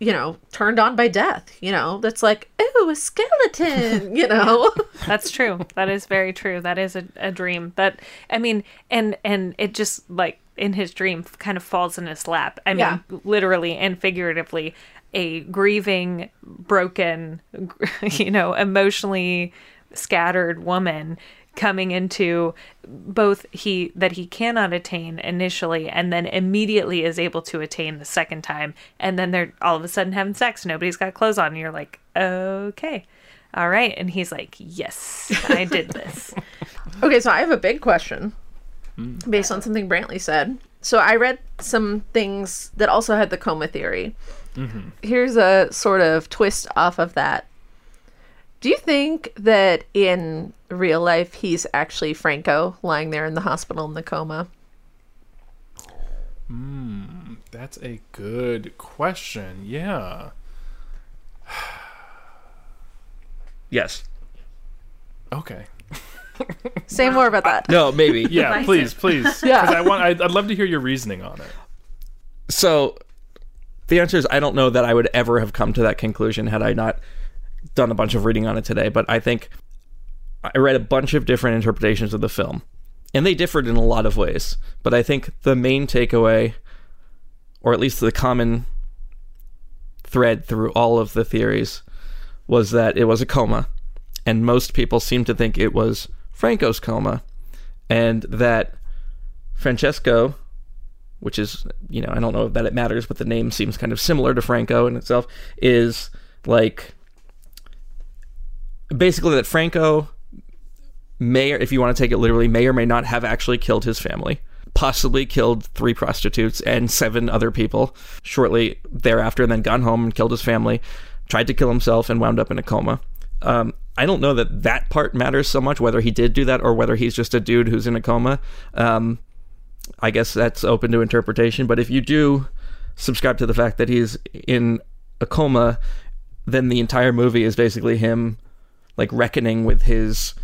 you know turned on by death, you know that's like, oh, a skeleton, you know that's true. That is very true. That is a, a dream that I mean and and it just like in his dream kind of falls in his lap. I mean yeah. Literally and figuratively, a grieving, broken, you know emotionally scattered woman coming into both he that he cannot attain initially, and then immediately is able to attain the second time, and then they're all of a sudden having sex, nobody's got clothes on, and you're like, okay, all right, and he's like, yes, I did this. Okay, so I have a big question based on something Brantley said. So I read some things that also had the coma theory. Mm-hmm. Here's a sort of twist off of that. Do you think that in real life he's actually Franco lying there in the hospital in the coma? Hmm, that's a good question. Yeah. Yes. Okay. Say more about that. I, no, maybe. Yeah, please, please. Yeah. I want. I'd, I'd love to hear your reasoning on it. So, the answer is I don't know that I would ever have come to that conclusion had I not done a bunch of reading on it today, but I think I read a bunch of different interpretations of the film, and they differed in a lot of ways, but I think the main takeaway, or at least the common thread through all of the theories, was that it was a coma, and most people seem to think it was Franco's coma, and that Francesco, which is, you know, I don't know that it matters, but the name seems kind of similar to Franco in itself, is like basically that Franco may, if you want to take it literally, may or may not have actually killed his family, possibly killed three prostitutes and seven other people shortly thereafter, and then gone home and killed his family, tried to kill himself, and wound up in a coma. Um, I don't know that that part matters so much, whether he did do that or whether he's just a dude who's in a coma. Um, I guess that's open to interpretation, but if you do subscribe to the fact that he's in a coma, then the entire movie is basically him like reckoning with his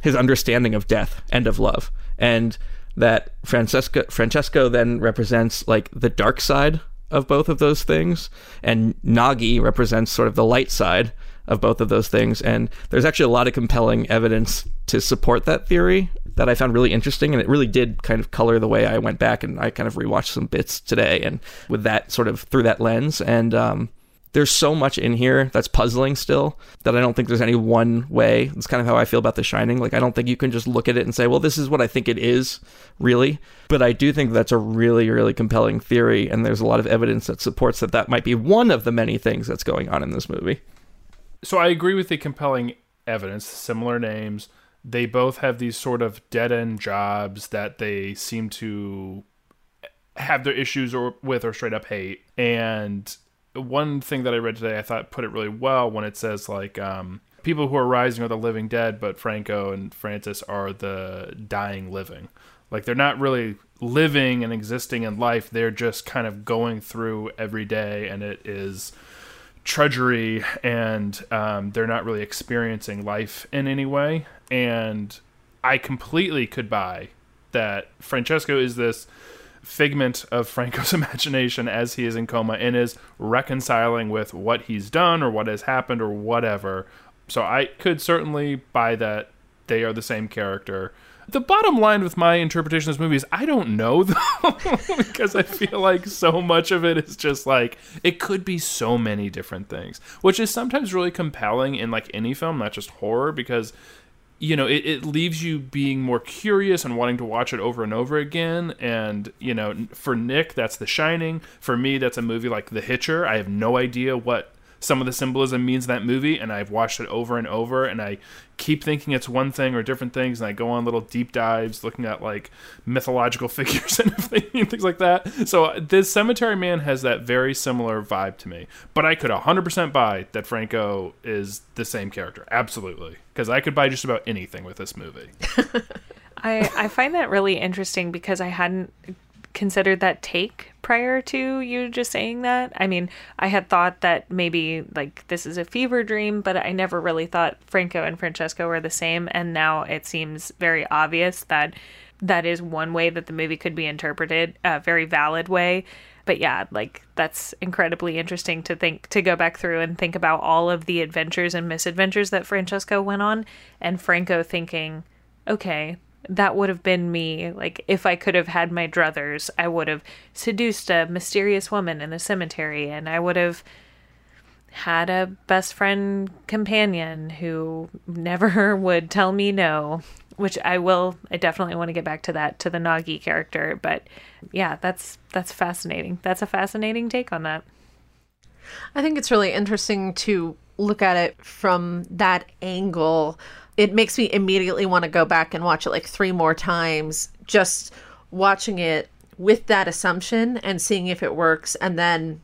his understanding of death and of love, and that Francesco Francesco then represents like the dark side of both of those things, and Nagi represents sort of the light side of both of those things. And there's actually a lot of compelling evidence to support that theory that I found really interesting, and it really did kind of color the way I went back and I kind of rewatched some bits today and with that sort of through that lens. And um there's so much in here that's puzzling still that I don't think there's any one way. That's kind of how I feel about The Shining. Like, I don't think you can just look at it and say, well, this is what I think it is, really. But I do think that's a really, really compelling theory, and there's a lot of evidence that supports that that might be one of the many things that's going on in this movie. So I agree with the compelling evidence, similar names. They both have these sort of dead-end jobs that they seem to have their issues or with or straight up hate. And one thing that I read today, I thought put it really well when it says, like, um, people who are rising are the living dead, but Franco and Francis are the dying living. Like, they're not really living and existing in life. They're just kind of going through every day, and it is treachery, and um, they're not really experiencing life in any way. And I completely could buy that Francesco is this figment of Franco's imagination as he is in coma and is reconciling with what he's done or what has happened or whatever. So I could certainly buy that they are the same character. The bottom line with my interpretation of this movie is I don't know, though, because I feel like so much of it is just like, it could be so many different things, which is sometimes really compelling in like any film, not just horror, because, you know, it, it leaves you being more curious and wanting to watch it over and over again. And, you know, for Nick, that's The Shining. For me, that's a movie like The Hitcher. I have no idea what some of the symbolism means in that movie, and I've watched it over and over, and I keep thinking it's one thing or different things, and I go on little deep dives looking at, like, mythological figures and things like that. So this Cemetery Man has that very similar vibe to me. But I could one hundred percent buy that Franco is the same character. Absolutely. Because I could buy just about anything with this movie. I, I find that really interesting because I hadn't considered that take prior to you just saying that. I mean, I had thought that maybe like this is a fever dream, but I never really thought Franco and Francesco were the same, and now it seems very obvious that that is one way that the movie could be interpreted, a very valid way. But yeah, like that's incredibly interesting to think, to go back through and think about all of the adventures and misadventures that Francesco went on, and Franco thinking, okay, that would have been me. Like, if I could have had my druthers, I would have seduced a mysterious woman in the cemetery, and I would have had a best friend companion who never would tell me no, which I will. I definitely want to get back to that, to the Nagi character. But yeah, that's that's fascinating. That's a fascinating take on that. I think it's really interesting to look at it from that angle. It makes me immediately want to go back and watch it like three more times, just watching it with that assumption and seeing if it works. And then,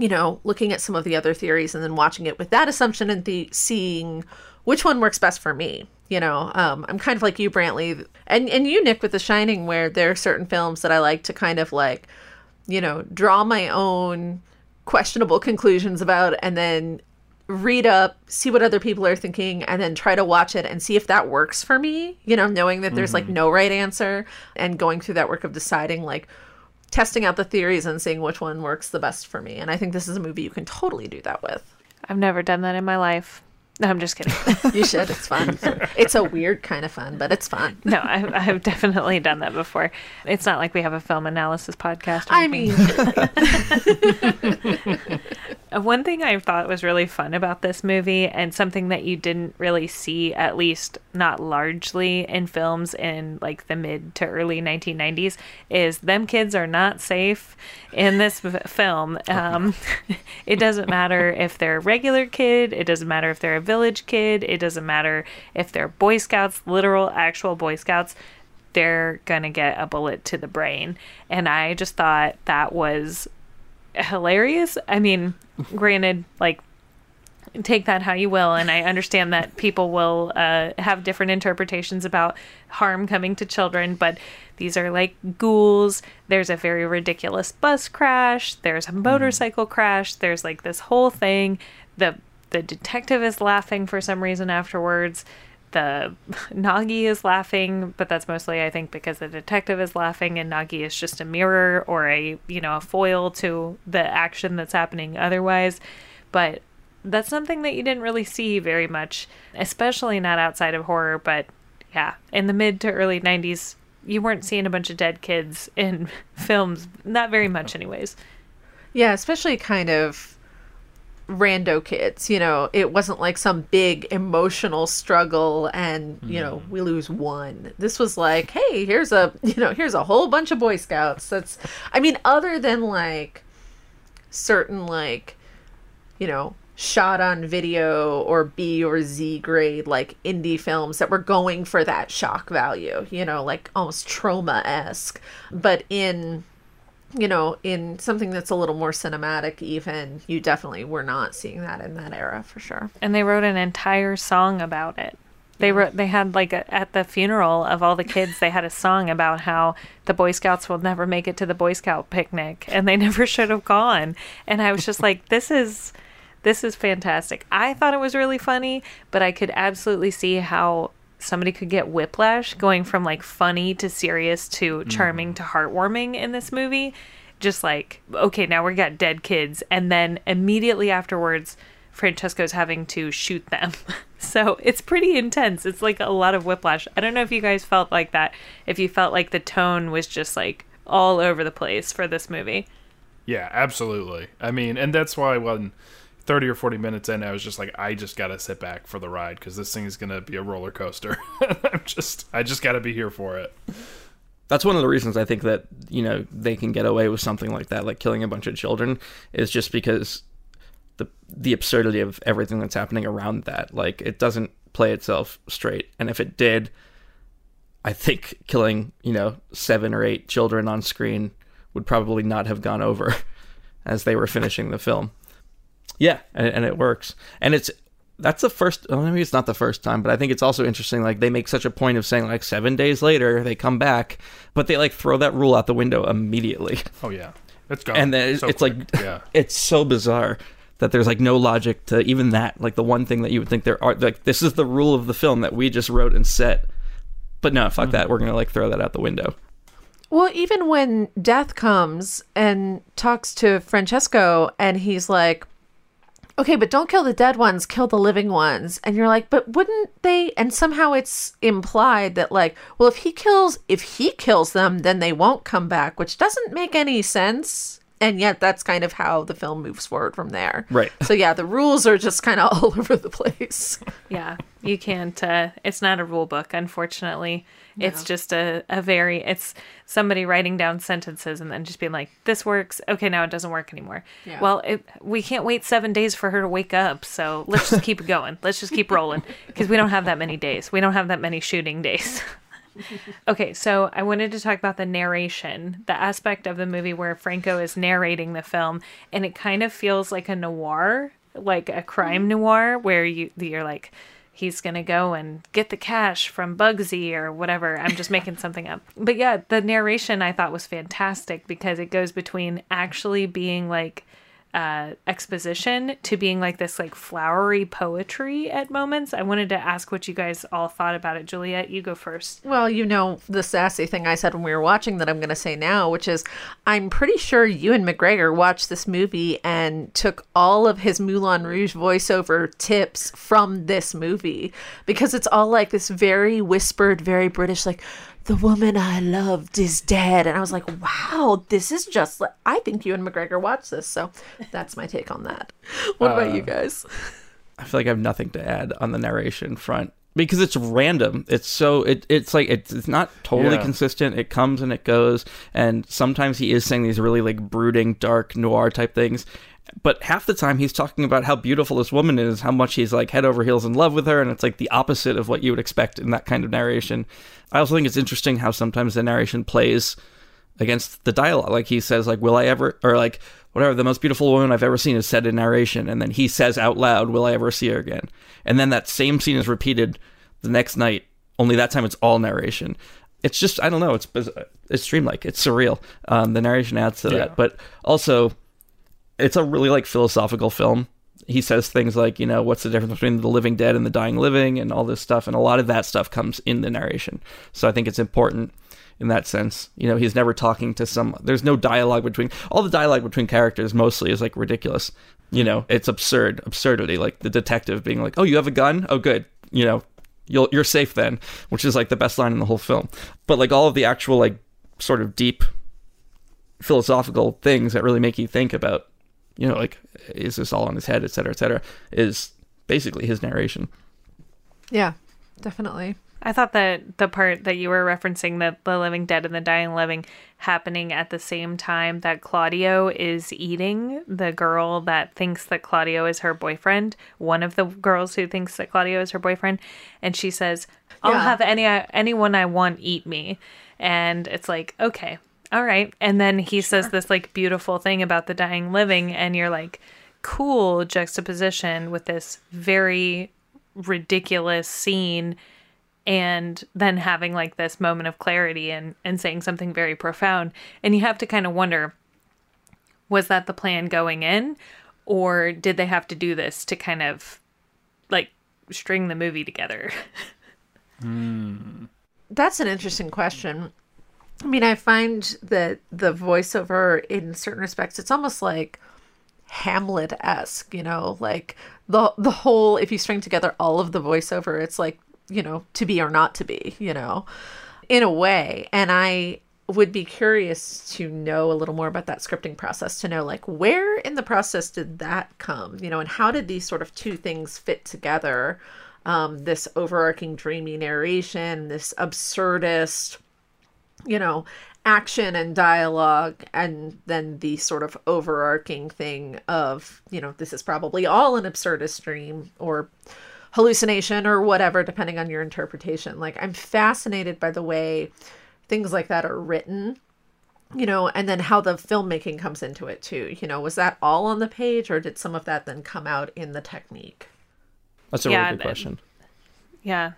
you know, looking at some of the other theories and then watching it with that assumption and the seeing which one works best for me. You know, um, I'm kind of like you, Brantley, and, and you, Nick, with The Shining, where there are certain films that I like to kind of like, you know, draw my own questionable conclusions about, and then read up, see what other people are thinking, and then try to watch it and see if that works for me, you know, knowing that there's mm-hmm. like no right answer, and going through that work of deciding, like testing out the theories and seeing which one works the best for me. And I think this is a movie you can totally do that with. I've never done that in my life. No, I'm just kidding. You should. It's fun. It's a weird kind of fun, but it's fun. No, I've, I've definitely done that before. It's not like we have a film analysis podcast. Or I mean. One thing I thought was really fun about this movie, and something that you didn't really see, at least not largely, in films in like the mid to early nineteen nineties, is them kids are not safe in this film. Um, it doesn't matter if they're a regular kid. It doesn't matter if they're a village kid. It doesn't matter if they're Boy Scouts, literal actual Boy Scouts. They're going to get a bullet to the brain. And I just thought that was hilarious. I mean, granted, like, take that how you will, and I understand that people will uh have different interpretations about harm coming to children, but these are like ghouls. There's a very ridiculous bus crash, there's a motorcycle mm. crash, there's like this whole thing. The the detective is laughing for some reason afterwards. The Nagi is laughing, but that's mostly, I think, because the detective is laughing and Nagi is just a mirror or a, you know, a foil to the action that's happening otherwise. But that's something that you didn't really see very much, especially not outside of horror. But yeah, in the mid to early nineties, you weren't seeing a bunch of dead kids in films. Not very much anyways. Yeah, especially kind of rando kids, you know. It wasn't like some big emotional struggle and, you know, we lose one. This was like, hey, here's a, you know, here's a whole bunch of Boy Scouts. That's, I mean, other than like certain, like, you know, shot on video or B or Z grade, like indie films that were going for that shock value, you know, like almost trauma-esque. But in, you know, in something that's a little more cinematic even, you definitely were not seeing that in that era for sure. And they wrote an entire song about it. They yeah. wrote, they had like a, at the funeral of all the kids, they had a song about how the Boy Scouts will never make it to the Boy Scout picnic and they never should have gone. And I was just like, this is, this is fantastic. I thought it was really funny, but I could absolutely see how somebody could get whiplash going from like funny to serious to charming mm. to heartwarming in this movie. Just like, okay, now we got dead kids. And then immediately afterwards, Francesco's having to shoot them. So it's pretty intense. It's like a lot of whiplash. I don't know if you guys felt like that, if you felt like the tone was just like all over the place for this movie. Yeah, absolutely. I mean, and that's why when thirty or forty minutes in, I was just like, I just gotta sit back for the ride because this thing is gonna be a roller coaster. I'm just, I just gotta be here for it. That's one of the reasons I think that, you know, they can get away with something like that, like killing a bunch of children, is just because the the absurdity of everything that's happening around that. Like, it doesn't play itself straight, and if it did, I think killing, you know, seven or eight children on screen would probably not have gone over as they were finishing the film. Yeah, and, and it works. And it's, that's the first, well, maybe it's not the first time, but I think it's also interesting, like, they make such a point of saying, like, seven days later, they come back, but they, like, throw that rule out the window immediately. Oh, yeah. It's gone. And then so it's, quick. Like, yeah. It's so bizarre that there's, like, no logic to even that. Like, the one thing that you would think there are, like, this is the rule of the film that we just wrote and set. But no, fuck mm-hmm. that. We're going to, like, throw that out the window. Well, even when Death comes and talks to Francesco, and he's like, okay, but don't kill the dead ones, kill the living ones. And you're like, but wouldn't they? And somehow it's implied that, like, well, if he kills, if he kills them, then they won't come back, which doesn't make any sense. And yet that's kind of how the film moves forward from there. Right. So yeah, the rules are just kind of all over the place. Yeah, you can't, uh, it's not a rule book, unfortunately. No. It's just a, a very, it's somebody writing down sentences and then just being like, this works. Okay, now it doesn't work anymore. Yeah. Well, it, we can't wait seven days for her to wake up. So let's just keep it going. Let's just keep rolling because we don't have that many days. We don't have that many shooting days. Okay, so I wanted to talk about the narration, the aspect of the movie where Franco is narrating the film, and it kind of feels like a noir, like a crime noir, where you, you're like, he's going to go and get the cash from Bugsy or whatever. I'm just making something up. But yeah, the narration I thought was fantastic because it goes between actually being like uh, exposition to being like this like flowery poetry at moments. I wanted to ask what you guys all thought about it. Juliet, you go first. Well, you know, the sassy thing I said when we were watching that I'm going to say now, which is I'm pretty sure Ewan McGregor watched this movie and took all of his Moulin Rouge voiceover tips from this movie because it's all like this very whispered, very British, like, the woman I loved is dead. And I was like, wow, this is just, like, I think Ewan McGregor watched this. So that's my take on that. What uh, about you guys? I feel like I have nothing to add on the narration front because it's random. It's so, it it's like, it's, it's not totally yeah. consistent. It comes and it goes. And sometimes he is saying these really like brooding, dark noir type things. But half the time he's talking about how beautiful this woman is, how much he's like head over heels in love with her. And it's like the opposite of what you would expect in that kind of narration. I also think it's interesting how sometimes the narration plays against the dialogue. Like he says, like, will I ever, or like, whatever, the most beautiful woman I've ever seen is said in narration. And then he says out loud, will I ever see her again? And then that same scene is repeated the next night, only that time it's all narration. It's just, I don't know. It's, it's dreamlike. It's surreal. Um, the narration adds to yeah. that, but also, it's a really, like, philosophical film. He says things like, you know, what's the difference between the living dead and the dying living and all this stuff. And a lot of that stuff comes in the narration. So I think it's important in that sense. You know, he's never talking to some... There's no dialogue between... All the dialogue between characters mostly is, like, ridiculous. You know, it's absurd. Absurdity. Like, the detective being like, oh, you have a gun? Oh, good. You know, you'll, you're safe then. Which is, like, the best line in the whole film. But, like, all of the actual, like, sort of deep philosophical things that really make you think about, you know, like, is this all in his head, et cetera, et cetera, is basically his narration. Yeah, definitely. I thought that the part that you were referencing, that the living dead and the dying living happening at the same time, that Claudio is eating the girl that thinks that Claudio is her boyfriend, one of the girls who thinks that Claudio is her boyfriend, and she says, I'll yeah. have any anyone I want eat me. And it's like, okay, all right. And then he sure. says this like beautiful thing about the dying living, and you're like, cool juxtaposition with this very ridiculous scene, and then having like this moment of clarity and, and saying something very profound. And you have to kind of wonder, was that the plan going in, or did they have to do this to kind of like string the movie together? mm. That's an interesting question. I mean, I find that the voiceover in certain respects, it's almost like Hamlet-esque, you know, like the the whole, if you string together all of the voiceover, it's like, you know, to be or not to be, you know, in a way. And I would be curious to know a little more about that scripting process, to know like where in the process did that come, you know, and how did these sort of two things fit together? Um, this overarching dreamy narration, this absurdist, you know, action and dialogue, and then the sort of overarching thing of, you know, this is probably all an absurdist dream or hallucination or whatever, depending on your interpretation. Like, I'm fascinated by the way things like that are written, you know, and then how the filmmaking comes into it too. You know, was that all on the page, or did some of that then come out in the technique? That's a yeah, really good question. Yeah.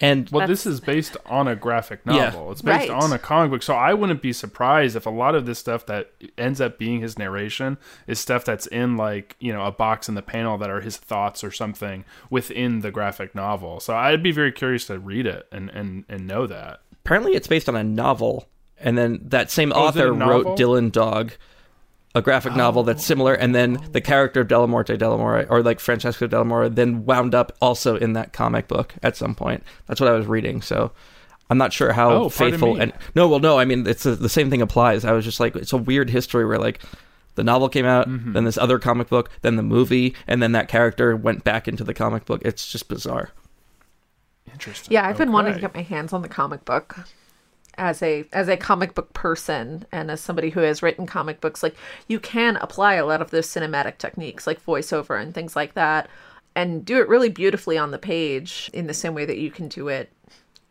And well, that's... this is based on a graphic novel. Yeah. It's based right. on a comic book. So I wouldn't be surprised if a lot of this stuff that ends up being his narration is stuff that's in, like, you know, a box in the panel that are his thoughts or something within the graphic novel. So I'd be very curious to read it and, and, and know that. Apparently it's based on a novel. And then that same oh, author wrote Dylan Dog, a graphic oh. novel that's similar. And then the character of Della Morte, Della Morte, or like Francesco Della Morte, then wound up also in that comic book at some point. That's what I was reading. So I'm not sure how oh, faithful. And no, well, no, I mean, it's a, the same thing applies. I was just like, it's a weird history where like the novel came out, mm-hmm. then this other comic book, then the movie, and then that character went back into the comic book. It's just bizarre. Interesting. Yeah, I've okay. been wanting to get my hands on the comic book. As a as a comic book person and as somebody who has written comic books, like, you can apply a lot of those cinematic techniques like voiceover and things like that and do it really beautifully on the page in the same way that you can do it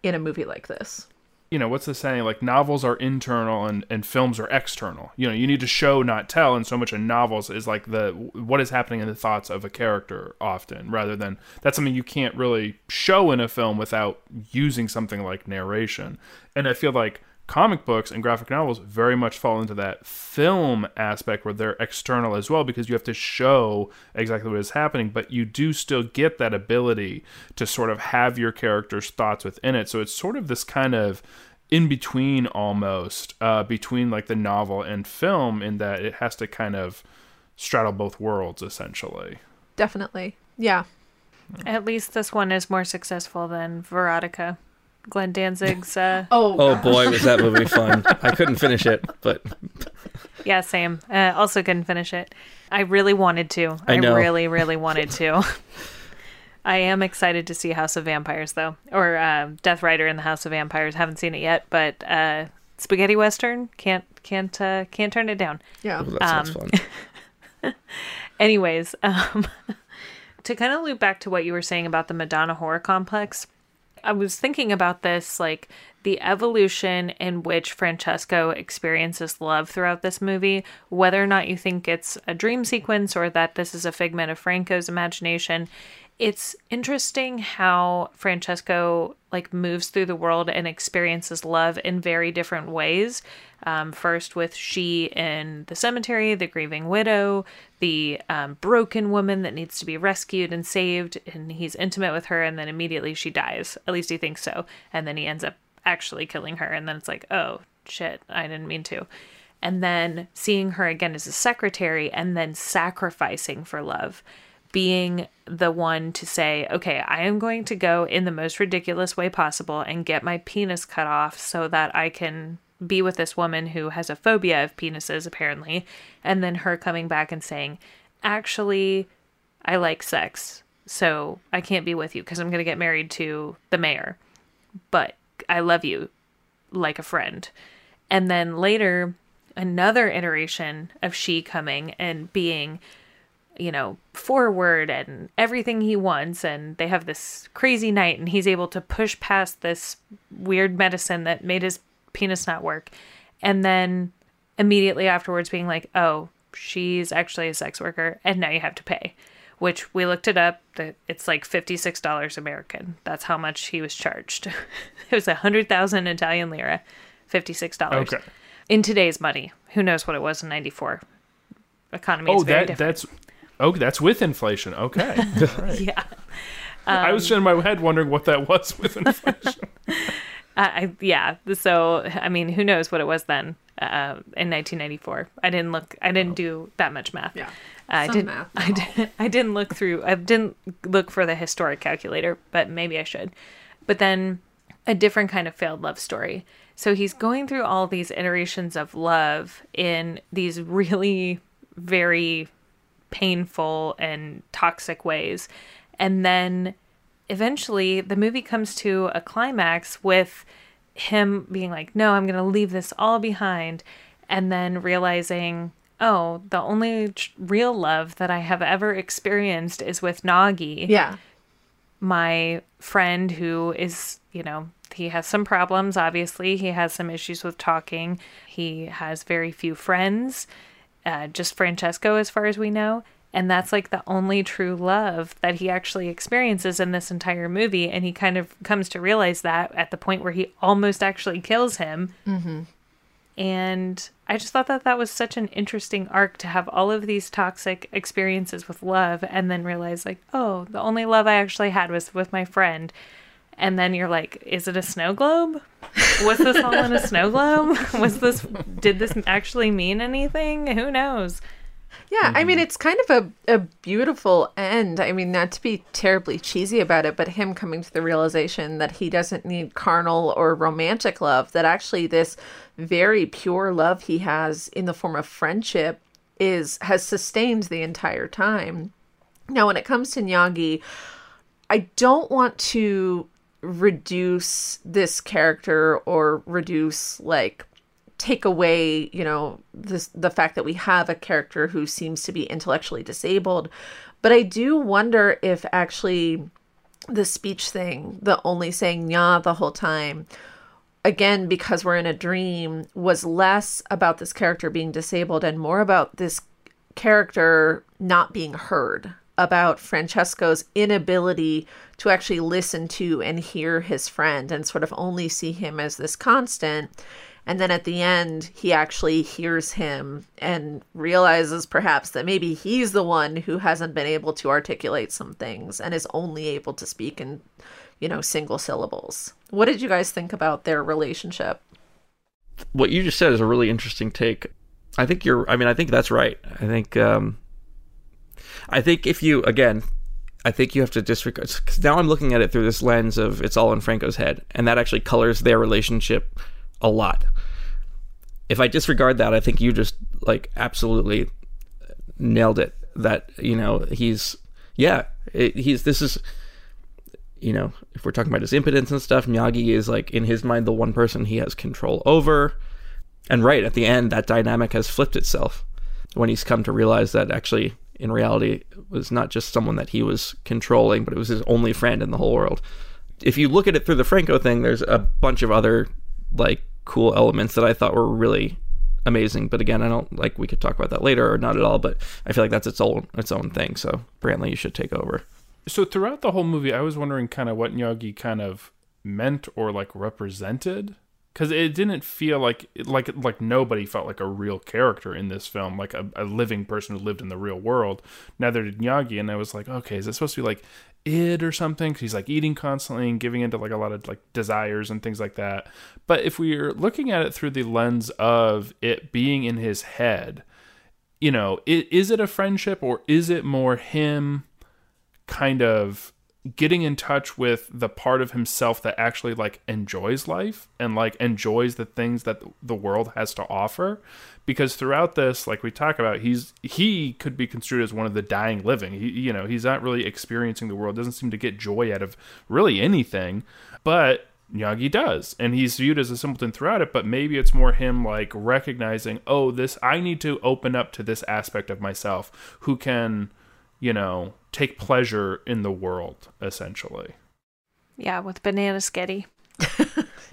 in a movie like this. You know, what's the saying? Like, novels are internal and, and films are external. You know, you need to show, not tell. And so much in novels is like the what is happening in the thoughts of a character often, rather than that's something you can't really show in a film without using something like narration. And I feel like comic books and graphic novels very much fall into that film aspect where they're external as well, because you have to show exactly what is happening, but you do still get that ability to sort of have your character's thoughts within it. So it's sort of this kind of in between almost, uh, between like the novel and film, in that it has to kind of straddle both worlds essentially. Definitely. Yeah. At least this one is more successful than Veronica. Glenn Danzig's... Uh... oh. oh boy, was that movie fun. I couldn't finish it, but... yeah, same. Uh, also couldn't finish it. I really wanted to. I, I really, really wanted to. I am excited to see House of Vampires, though. Or uh, Death Rider in the House of Vampires. Haven't seen it yet, but uh, Spaghetti Western, can't can't uh, can't turn it down. Yeah. Ooh, that um, sounds fun. Anyways, um, to kind of loop back to what you were saying about the Madonna horror complex, I was thinking about this, like the evolution in which Francesco experiences love throughout this movie, whether or not you think it's a dream sequence or that this is a figment of Franco's imagination. It's interesting how Francesco like moves through the world and experiences love in very different ways. Um, first with she in the cemetery, the grieving widow, the um, broken woman that needs to be rescued and saved. And he's intimate with her and then immediately she dies. At least he thinks so. And then he ends up actually killing her. And then it's like, oh, shit, I didn't mean to. And then seeing her again as a secretary and then sacrificing for love. Being the one to say, okay, I am going to go in the most ridiculous way possible and get my penis cut off so that I can be with this woman who has a phobia of penises, apparently. And then her coming back and saying, actually, I like sex, so I can't be with you because I'm going to get married to the mayor. But I love you like a friend. And then later, another iteration of she coming and being... you know, forward and everything he wants. And they have this crazy night and he's able to push past this weird medicine that made his penis not work. And then immediately afterwards being like, oh, she's actually a sex worker and now you have to pay, which we looked it up. That it's like fifty-six dollars American. That's how much he was charged. It was a hundred thousand Italian lira, fifty-six dollars okay. in today's money. Who knows what it was in ninety-four economy. Oh, is very that, different. that's, Oh, that's with inflation. Okay. Right. Yeah. Um, I was in my head wondering what that was with inflation. I, yeah. So, I mean, who knows what it was then uh, in nineteen ninety-four. I didn't look, I didn't do that much math. Yeah. I didn't, math, no. I, did, I didn't look through, I didn't look for the historic calculator, but maybe I should. But then a different kind of failed love story. So he's going through all these iterations of love in these really very... painful and toxic ways. And then eventually the movie comes to a climax with him being like, no, I'm going to leave this all behind. And then realizing, oh, the only real love that I have ever experienced is with Nagi. Yeah. My friend who is, you know, he has some problems. Obviously he has some issues with talking. He has very few friends. Uh, just Francesco, as far as we know. And that's like the only true love that he actually experiences in this entire movie. And he kind of comes to realize that at the point where he almost actually kills him. Mm-hmm. And I just thought that that was such an interesting arc to have all of these toxic experiences with love and then realize like, oh, the only love I actually had was with my friend. And then you're like, is it a snow globe? Was this all in a snow globe? Was this, did this actually mean anything? Who knows? Yeah, I mean, it's kind of a, a beautiful end. I mean, not to be terribly cheesy about it, but him coming to the realization that he doesn't need carnal or romantic love, that actually this very pure love he has in the form of friendship is has sustained the entire time. Now, when it comes to Nagi, I don't want to reduce this character or reduce like take away, you know, this, the fact that we have a character who seems to be intellectually disabled. But I do wonder if actually the speech thing, the only saying "nya" the whole time, again, because we're in a dream, was less about this character being disabled and more about this character not being heard. About Francesco's inability to actually listen to and hear his friend and sort of only see him as this constant. And then at the end, he actually hears him and realizes perhaps that maybe he's the one who hasn't been able to articulate some things and is only able to speak in, you know, single syllables. What did you guys think about their relationship? What you just said is a really interesting take. I think you're, I mean, I think that's right. I think, um, I think if you, again, I think you have to disregard, because now I'm looking at it through this lens of it's all in Franco's head, and that actually colors their relationship a lot. If I disregard that, I think you just like absolutely nailed it. That, you know, he's yeah, it, he's this is, you know, if we're talking about his impotence and stuff, Miyagi is like in his mind the one person he has control over, and right at the end that dynamic has flipped itself when he's come to realize that actually, in reality, it was not just someone that he was controlling, but it was his only friend in the whole world. If you look at it through the Franco thing, there's a bunch of other like cool elements that I thought were really amazing. But again, I don't like, we could talk about that later or not at all, but I feel like that's its own, its own thing. So Brantley, you should take over. So throughout the whole movie, I was wondering kind of what Miyagi kind of meant or like represented. Because it didn't feel like like like nobody felt like a real character in this film, like a, a living person who lived in the real world. Neither did Miyagi, and I was like, okay, is it supposed to be like id or something? Because he's like eating constantly and giving into like a lot of like desires and things like that. But if we're looking at it through the lens of it being in his head, you know, it, is it a friendship or is it more him kind of getting in touch with the part of himself that actually like enjoys life and like enjoys the things that the world has to offer? Because throughout this, like we talk about, he's, he could be construed as one of the dying living. He, you know, he's not really experiencing the world, doesn't seem to get joy out of really anything, but Miyagi does. And he's viewed as a simpleton throughout it, but maybe it's more him like recognizing, oh, this, I need to open up to this aspect of myself who can, you know, take pleasure in the world, essentially. Yeah, with banana sketty.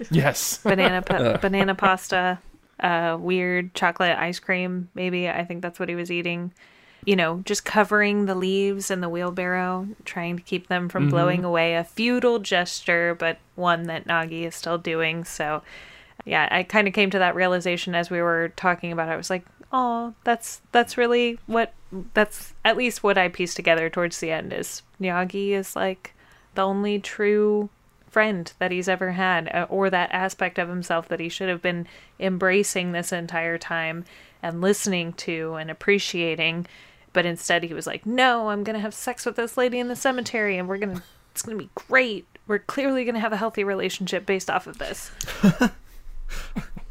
Yes. Banana pa- banana pasta, uh, weird chocolate ice cream, maybe. I think that's what he was eating. You know, just covering the leaves in the wheelbarrow, trying to keep them from mm-hmm. blowing away. A futile gesture, but one that Nagi is still doing. So, yeah, I kind of came to that realization as we were talking about it. I was like, oh, that's that's really what, that's at least what I pieced together towards the end, is Miyagi is like the only true friend that he's ever had, or that aspect of himself that he should have been embracing this entire time and listening to and appreciating. But instead he was like, no, I'm going to have sex with this lady in the cemetery and we're going to, it's going to be great. We're clearly going to have a healthy relationship based off of this.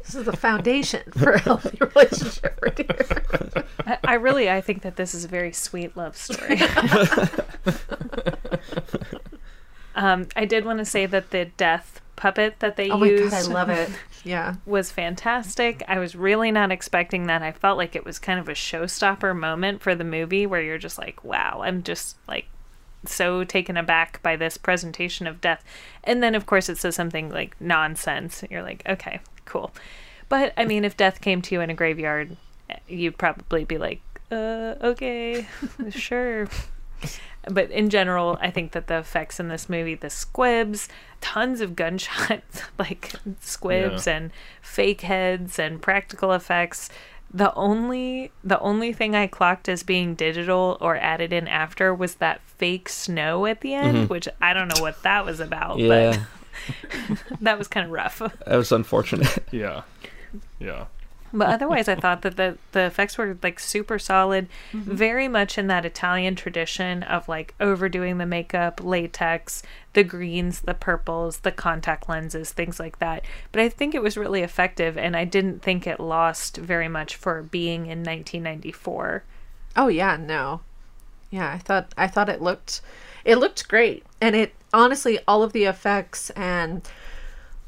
This is the foundation for a healthy relationship right here. I, I really, I think that this is a very sweet love story. um, I did want to say that the death puppet that they oh used. Oh my God, I love it. Yeah. Was fantastic. I was really not expecting that. I felt like it was kind of a showstopper moment for the movie where you're just like, wow, I'm just like so taken aback by this presentation of death. And then, of course, it says something like nonsense. You're like, okay, cool. But I mean, if death came to you in a graveyard, you'd probably be like, uh, okay, sure. But in general, I think that the effects in this movie, the squibs, tons of gunshots, like squibs yeah. and fake heads and practical effects. The only the only thing I clocked as being digital or added in after was that fake snow at the end, mm-hmm. which I don't know what that was about, yeah. but that was kind of rough. That was unfortunate. Yeah. Yeah. But otherwise, I thought that the, the effects were like super solid, mm-hmm. very much in that Italian tradition of like overdoing the makeup, latex, the greens, the purples, the contact lenses, things like that. But I think it was really effective, and I didn't think it lost very much for being in nineteen ninety-four. Oh yeah, no, yeah, I thought I thought it looked it looked great, and it honestly all of the effects and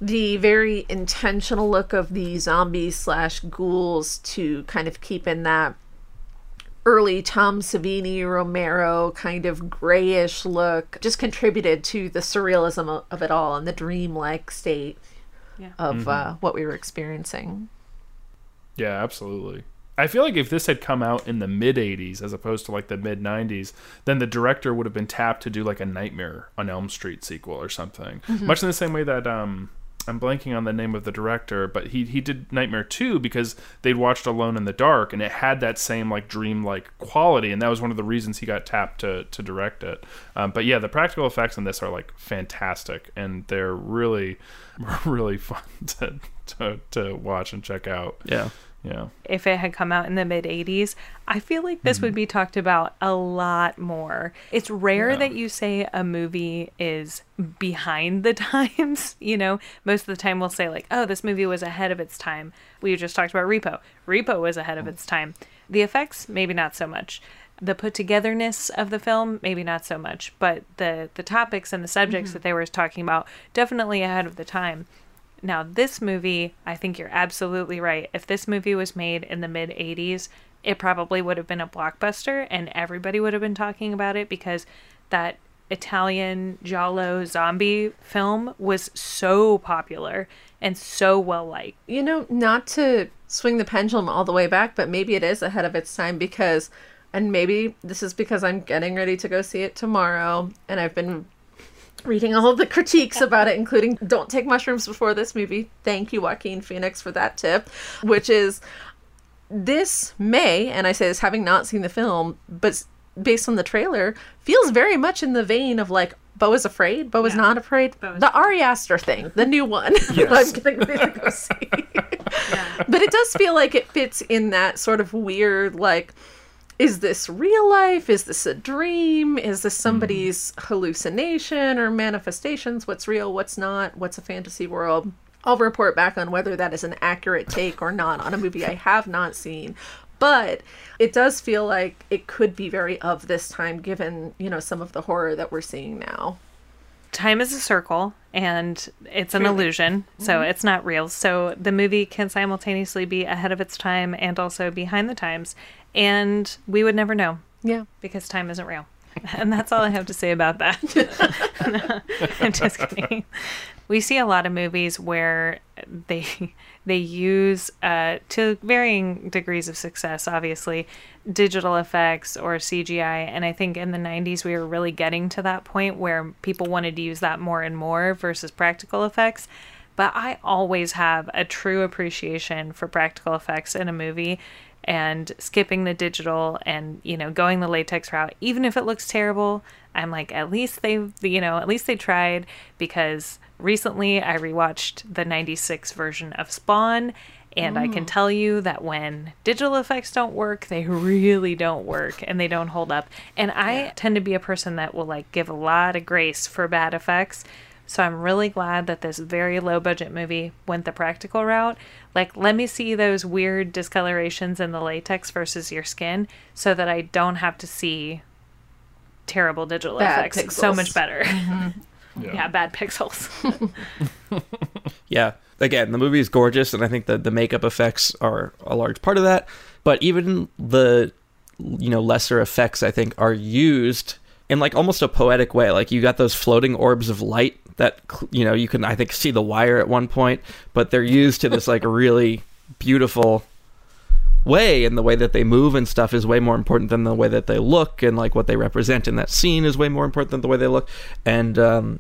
the very intentional look of the zombies slash ghouls to kind of keep in that early Tom Savini, Romero kind of grayish look just contributed to the surrealism of it all and the dreamlike state yeah. of mm-hmm. uh, what we were experiencing. Yeah, absolutely. I feel like if this had come out in the mid-eighties as opposed to like the mid-nineties, then the director would have been tapped to do like a Nightmare on Elm Street sequel or something. Mm-hmm. Much in the same way that... um. I'm blanking on the name of the director, but he he did Nightmare two because they'd watched Alone in the Dark, and it had that same like dream-like quality, and that was one of the reasons he got tapped to to direct it. Um, but yeah, the practical effects in this are like fantastic, and they're really really fun to to, to watch and check out. Yeah, Yeah. If it had come out in the mid eighties, I feel like this mm-hmm. would be talked about a lot more. It's rare yeah. that you say a movie is behind the times, you know. Most of the time we'll say like, oh, this movie was ahead of its time. We just talked about Repo. Repo was ahead of its time. The effects, maybe not so much. The put-togetherness of the film, maybe not so much. But the, the topics and the subjects mm-hmm. that they were talking about, definitely ahead of the time. Now, this movie, I think you're absolutely right. If this movie was made in the mid eighties, it probably would have been a blockbuster and everybody would have been talking about it, because that Italian giallo zombie film was so popular and so well-liked. You know, not to swing the pendulum all the way back, but maybe it is ahead of its time because, and maybe this is because I'm getting ready to go see it tomorrow and I've been reading all the critiques about it, including don't take mushrooms before this movie. Thank you, Joaquin Phoenix, for that tip, which is this may, and I say this having not seen the film, but based on the trailer, feels very much in the vein of like Bo Is Afraid, Bo yeah. Is Not Afraid, Bo is the Ari Aster thing, the new one. Yes. I'm getting ready to go see. yeah. But it does feel like it fits in that sort of weird, like, is this real life? Is this a dream? Is this somebody's mm. hallucination or manifestations? What's real? What's not? What's a fantasy world? I'll report back on whether that is an accurate take or not on a movie I have not seen. But it does feel like it could be very of this time, given, you know, some of the horror that we're seeing now. Time is a circle and it's an really? illusion, so mm-hmm. it's not real. So the movie can simultaneously be ahead of its time and also behind the times. And we would never know. Yeah. Because time isn't real. And that's all I have to say about that. No, I'm just kidding. We see a lot of movies where they they use, uh, to varying degrees of success, obviously, digital effects or C G I. And I think in the nineties, we were really getting to that point where people wanted to use that more and more versus practical effects. But I always have a true appreciation for practical effects in a movie. And skipping the digital and, you know, going the latex route, even if it looks terrible, I'm like, at least they've, you know, at least they tried. Because recently I rewatched the ninety-six version of Spawn, and mm. I can tell you that when digital effects don't work, they really don't work and they don't hold up. And I yeah. tend to be a person that will, like, give a lot of grace for bad effects. So I'm really glad that this very low budget movie went the practical route. Like, let me see those weird discolorations in the latex versus your skin so that I don't have to see terrible digital bad effects. Pixels. So much better. Mm-hmm. Yeah. yeah, bad pixels. yeah. Again, the movie is gorgeous, and I think that the makeup effects are a large part of that. But even the, you know, lesser effects, I think, are used in, like, almost a poetic way. Like, you got those floating orbs of light that, you know, you can, I think, see the wire at one point, but they're used to this, like, really beautiful way, and the way that they move and stuff is way more important than the way that they look, and, like, what they represent in that scene is way more important than the way they look. And, um,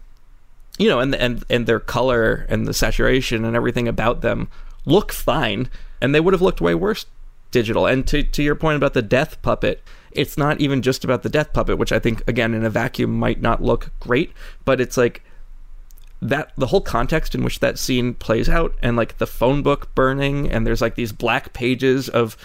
you know, and, and, and their color and the saturation and everything about them look fine, and they would have looked way worse digital. And to, to your point about the death puppet, it's not even just about the death puppet, which I think, again, in a vacuum might not look great, but it's like that the whole context in which that scene plays out, and like the phone book burning, and there's like these black pages of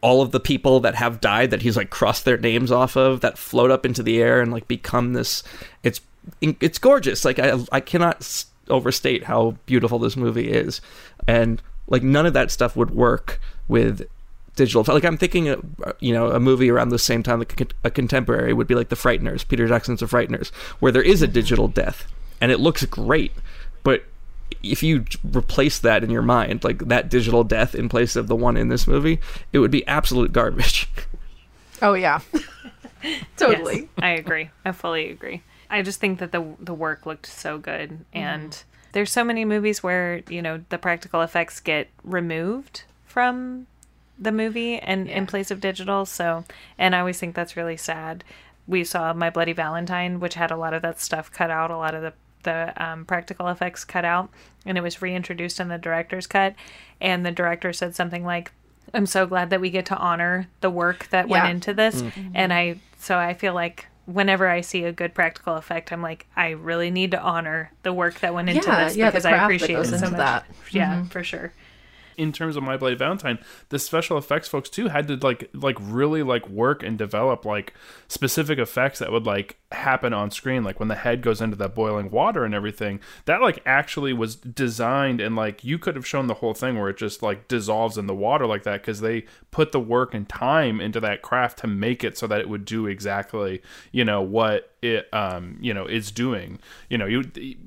all of the people that have died that he's like crossed their names off of, that float up into the air and like become this. It's it's gorgeous. Like, I I cannot overstate how beautiful this movie is, and like none of that stuff would work with digital. Like, I'm thinking, you know, a movie around the same time, like a contemporary, would be like The Frighteners, Peter Jackson's The Frighteners, where there is a digital death and it looks great, but if you replace that in your mind, like that digital death in place of the one in this movie, it would be absolute garbage. Oh yeah. Totally. Yes, I agree. I fully agree. I just think that the the work looked so good, and mm. there's so many movies where, you know, the practical effects get removed from the movie and yeah. in place of digital. So, and I always think that's really sad. We saw My Bloody Valentine, which had a lot of that stuff cut out, a lot of the, the um, practical effects cut out, and it was reintroduced in the director's cut. And the director said something like, I'm so glad that we get to honor the work that yeah. went into this. Mm-hmm. And I, so I feel like whenever I see a good practical effect, I'm like, I really need to honor the work that went into yeah, this yeah, because I appreciate it so much. That. Yeah, mm-hmm. for sure. in terms of My Bloody Valentine, the special effects folks too had to like like really like work and develop like specific effects that would like happen on screen, like when the head goes into that boiling water and everything. That like actually was designed, and like you could have shown the whole thing where it just like dissolves in the water like that, because they put the work and time into that craft to make it so that it would do exactly, you know, what it um you know is doing. You know, you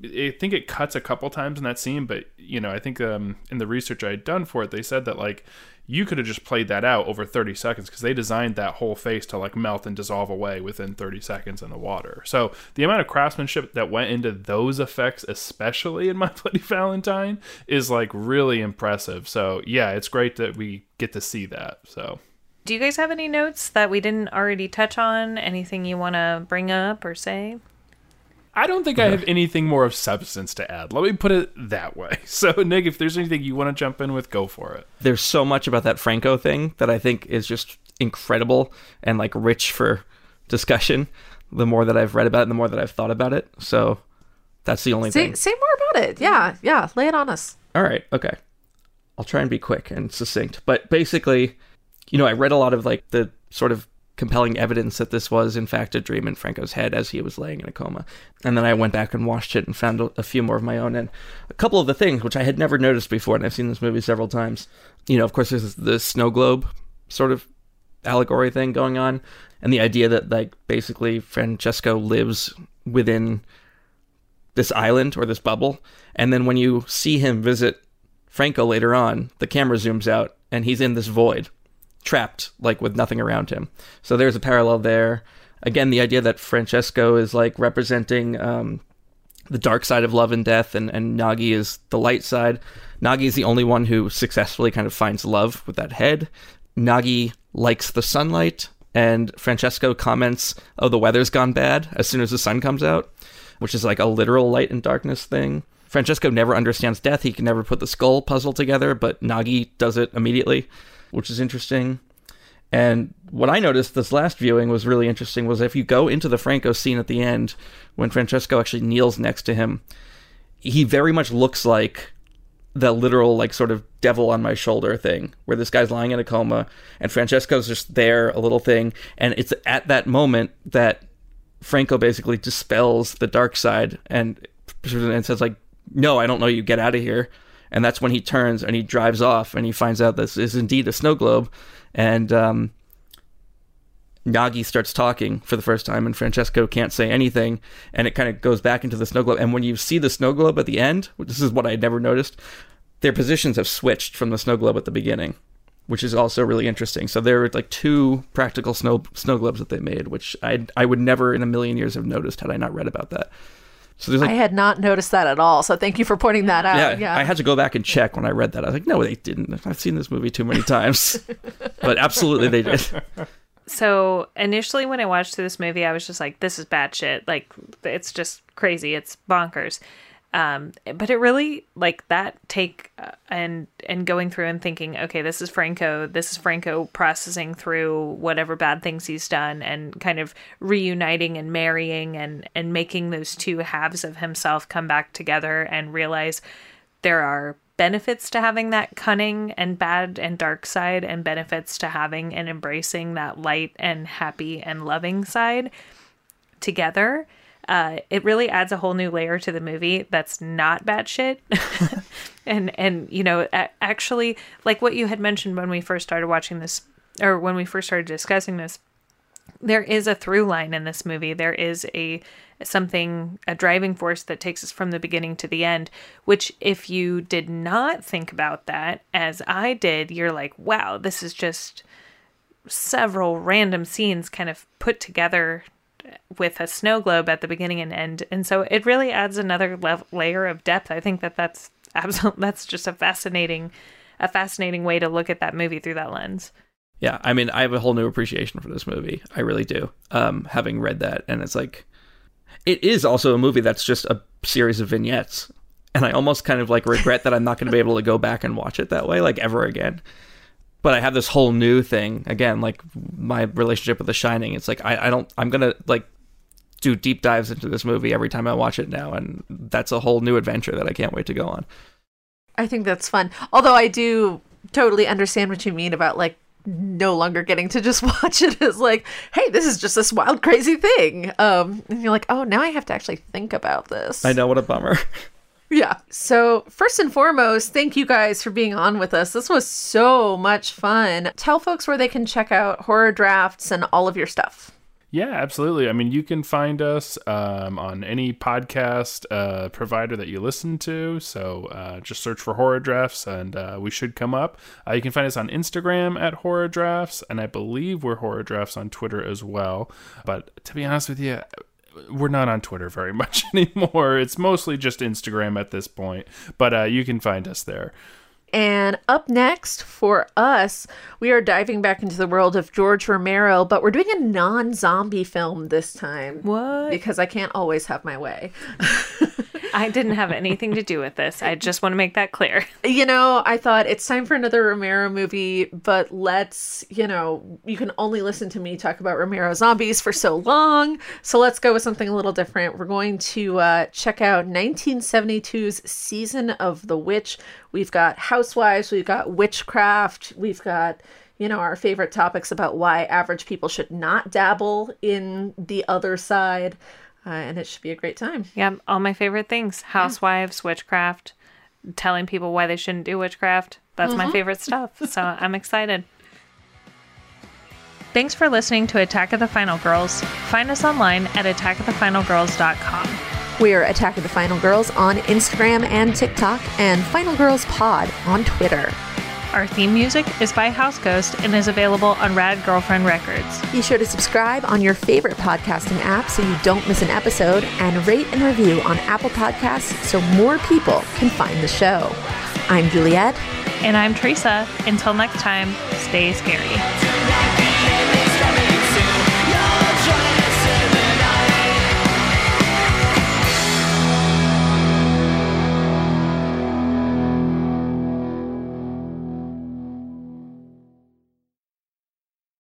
I think it cuts a couple times in that scene, but you know, I think um in the research I had done for it, they said that like you could have just played that out over thirty seconds, because they designed that whole face to like melt and dissolve away within thirty seconds in the water. So the amount of craftsmanship that went into those effects, especially in My Bloody Valentine, is like really impressive. So yeah, it's great that we get to see that. So do you guys have any notes that we didn't already touch on? Anything you want to bring up or say? I don't think I have anything more of substance to add. Let me put it that way. So, Nick, if there's anything you want to jump in with, go for it. There's so much about that Franco thing that I think is just incredible and, like, rich for discussion. The more that I've read about it, the more that I've thought about it. So that's the only say, thing. Say more about it. Yeah, yeah. Lay it on us. All right. Okay. I'll try and be quick and succinct. But basically, you know, I read a lot of, like, the sort of compelling evidence that this was, in fact, a dream in Franco's head as he was laying in a coma. And then I went back and watched it and found a few more of my own. And a couple of the things, which I had never noticed before, and I've seen this movie several times, you know, of course, there's the snow globe sort of allegory thing going on. And the idea that, like, basically Francesco lives within this island or this bubble. And then when you see him visit Franco later on, the camera zooms out and he's in this void, trapped, like, with nothing around him. So there's a parallel there. Again, the idea that Francesco is, like, representing um, the dark side of love and death, and, and Nagi is the light side. Nagi is the only one who successfully kind of finds love with that head. Nagi likes the sunlight, and Francesco comments, oh, the weather's gone bad, as soon as the sun comes out, which is, like, a literal light and darkness thing. Francesco never understands death. He can never put the skull puzzle together, but Nagi does it immediately, which is interesting. And what I noticed this last viewing was really interesting was if you go into the Franco scene at the end, when Francesco actually kneels next to him, he very much looks like the literal, like, sort of devil on my shoulder thing, where this guy's lying in a coma and Francesco's just there, a little thing. And it's at that moment that Franco basically dispels the dark side and, and says, like, no, I don't know you, get out of here. And that's when he turns and he drives off and he finds out this is indeed a snow globe. And um, Nagi starts talking for the first time and Francesco can't say anything. And it kind of goes back into the snow globe. And when you see the snow globe at the end, this is what I never noticed, their positions have switched from the snow globe at the beginning, which is also really interesting. So there were, like, two practical snow snow globes that they made, which I I would never in a million years have noticed had I not read about that. So there's like, I had not noticed that at all. So thank you for pointing that out. Yeah, yeah, I had to go back and check when I read that. I was like, no, they didn't. I've seen this movie too many times. But absolutely they did. So initially when I watched this movie, I was just like, this is bad shit. Like, it's just crazy. It's bonkers. Um, but it really, like, that take and and going through and thinking, okay, this is Franco. This is Franco processing through whatever bad things he's done and kind of reuniting and marrying and, and making those two halves of himself come back together and realize there are benefits to having that cunning and bad and dark side, and benefits to having and embracing that light and happy and loving side together. Uh, it really adds a whole new layer to the movie that's not batshit. and, and, you know, actually, like what you had mentioned when we first started watching this, or when we first started discussing this, there is a through line in this movie. There is a something, a driving force that takes us from the beginning to the end, which if you did not think about that, as I did, you're like, wow, this is just several random scenes kind of put together with a snow globe at the beginning and end. And so it really adds another le- layer of depth. I think that that's absolutely, that's just a fascinating, a fascinating way to look at that movie through that lens. Yeah. I mean, I have a whole new appreciation for this movie. I really do. Um, having read that, and it's like, it is also a movie that's just a series of vignettes. And I almost kind of like regret that I'm not going to be able to go back and watch it that way, like, ever again. But I have this whole new thing, again, like my relationship with The Shining. It's like, I, I don't, I'm going to like do deep dives into this movie every time I watch it now. And that's a whole new adventure that I can't wait to go on. I think that's fun. Although I do totally understand what you mean about, like, no longer getting to just watch it as like, hey, this is just this wild, crazy thing. Um, and you're like, oh, now I have to actually think about this. I know, what a bummer. Yeah. So first and foremost, thank you guys for being on with us. This was so much fun. Tell folks where they can check out Horror Drafts and all of your stuff. Yeah, absolutely. I mean, you can find us um, on any podcast uh, provider that you listen to. So uh, just search for Horror Drafts and uh, we should come up. Uh, you can find us on Instagram at Horror Drafts. And I believe we're Horror Drafts on Twitter as well. But to be honest with you, we're not on Twitter very much anymore. It's mostly just Instagram at this point. But uh, you can find us there. And up next for us, we are diving back into the world of George Romero, but we're doing a non-zombie film this time. What? Because I can't always have my way. I didn't have anything to do with this. I just want to make that clear. You know, I thought it's time for another Romero movie, but let's, you know, you can only listen to me talk about Romero zombies for so long. So let's go with something a little different. We're going to uh, check out nineteen seventy-two's Season of the Witch. We've got housewives, we've got witchcraft, we've got, you know, our favorite topics about why average people should not dabble in the other side. Uh, and it should be a great time. Yeah, all my favorite things. Housewives, yeah. Witchcraft, telling people why they shouldn't do witchcraft. That's mm-hmm. my favorite stuff. So I'm excited. Thanks for listening to Attack of the Final Girls. Find us online at attack of the final girls dot com. We are Attack of the Final Girls on Instagram and TikTok, and Final Girls Pod on Twitter. Our theme music is by House Ghost and is available on Rad Girlfriend Records. Be sure to subscribe on your favorite podcasting app so you don't miss an episode, and rate and review on Apple Podcasts so more people can find the show. I'm Juliet. And I'm Theresa. Until next time, stay scary.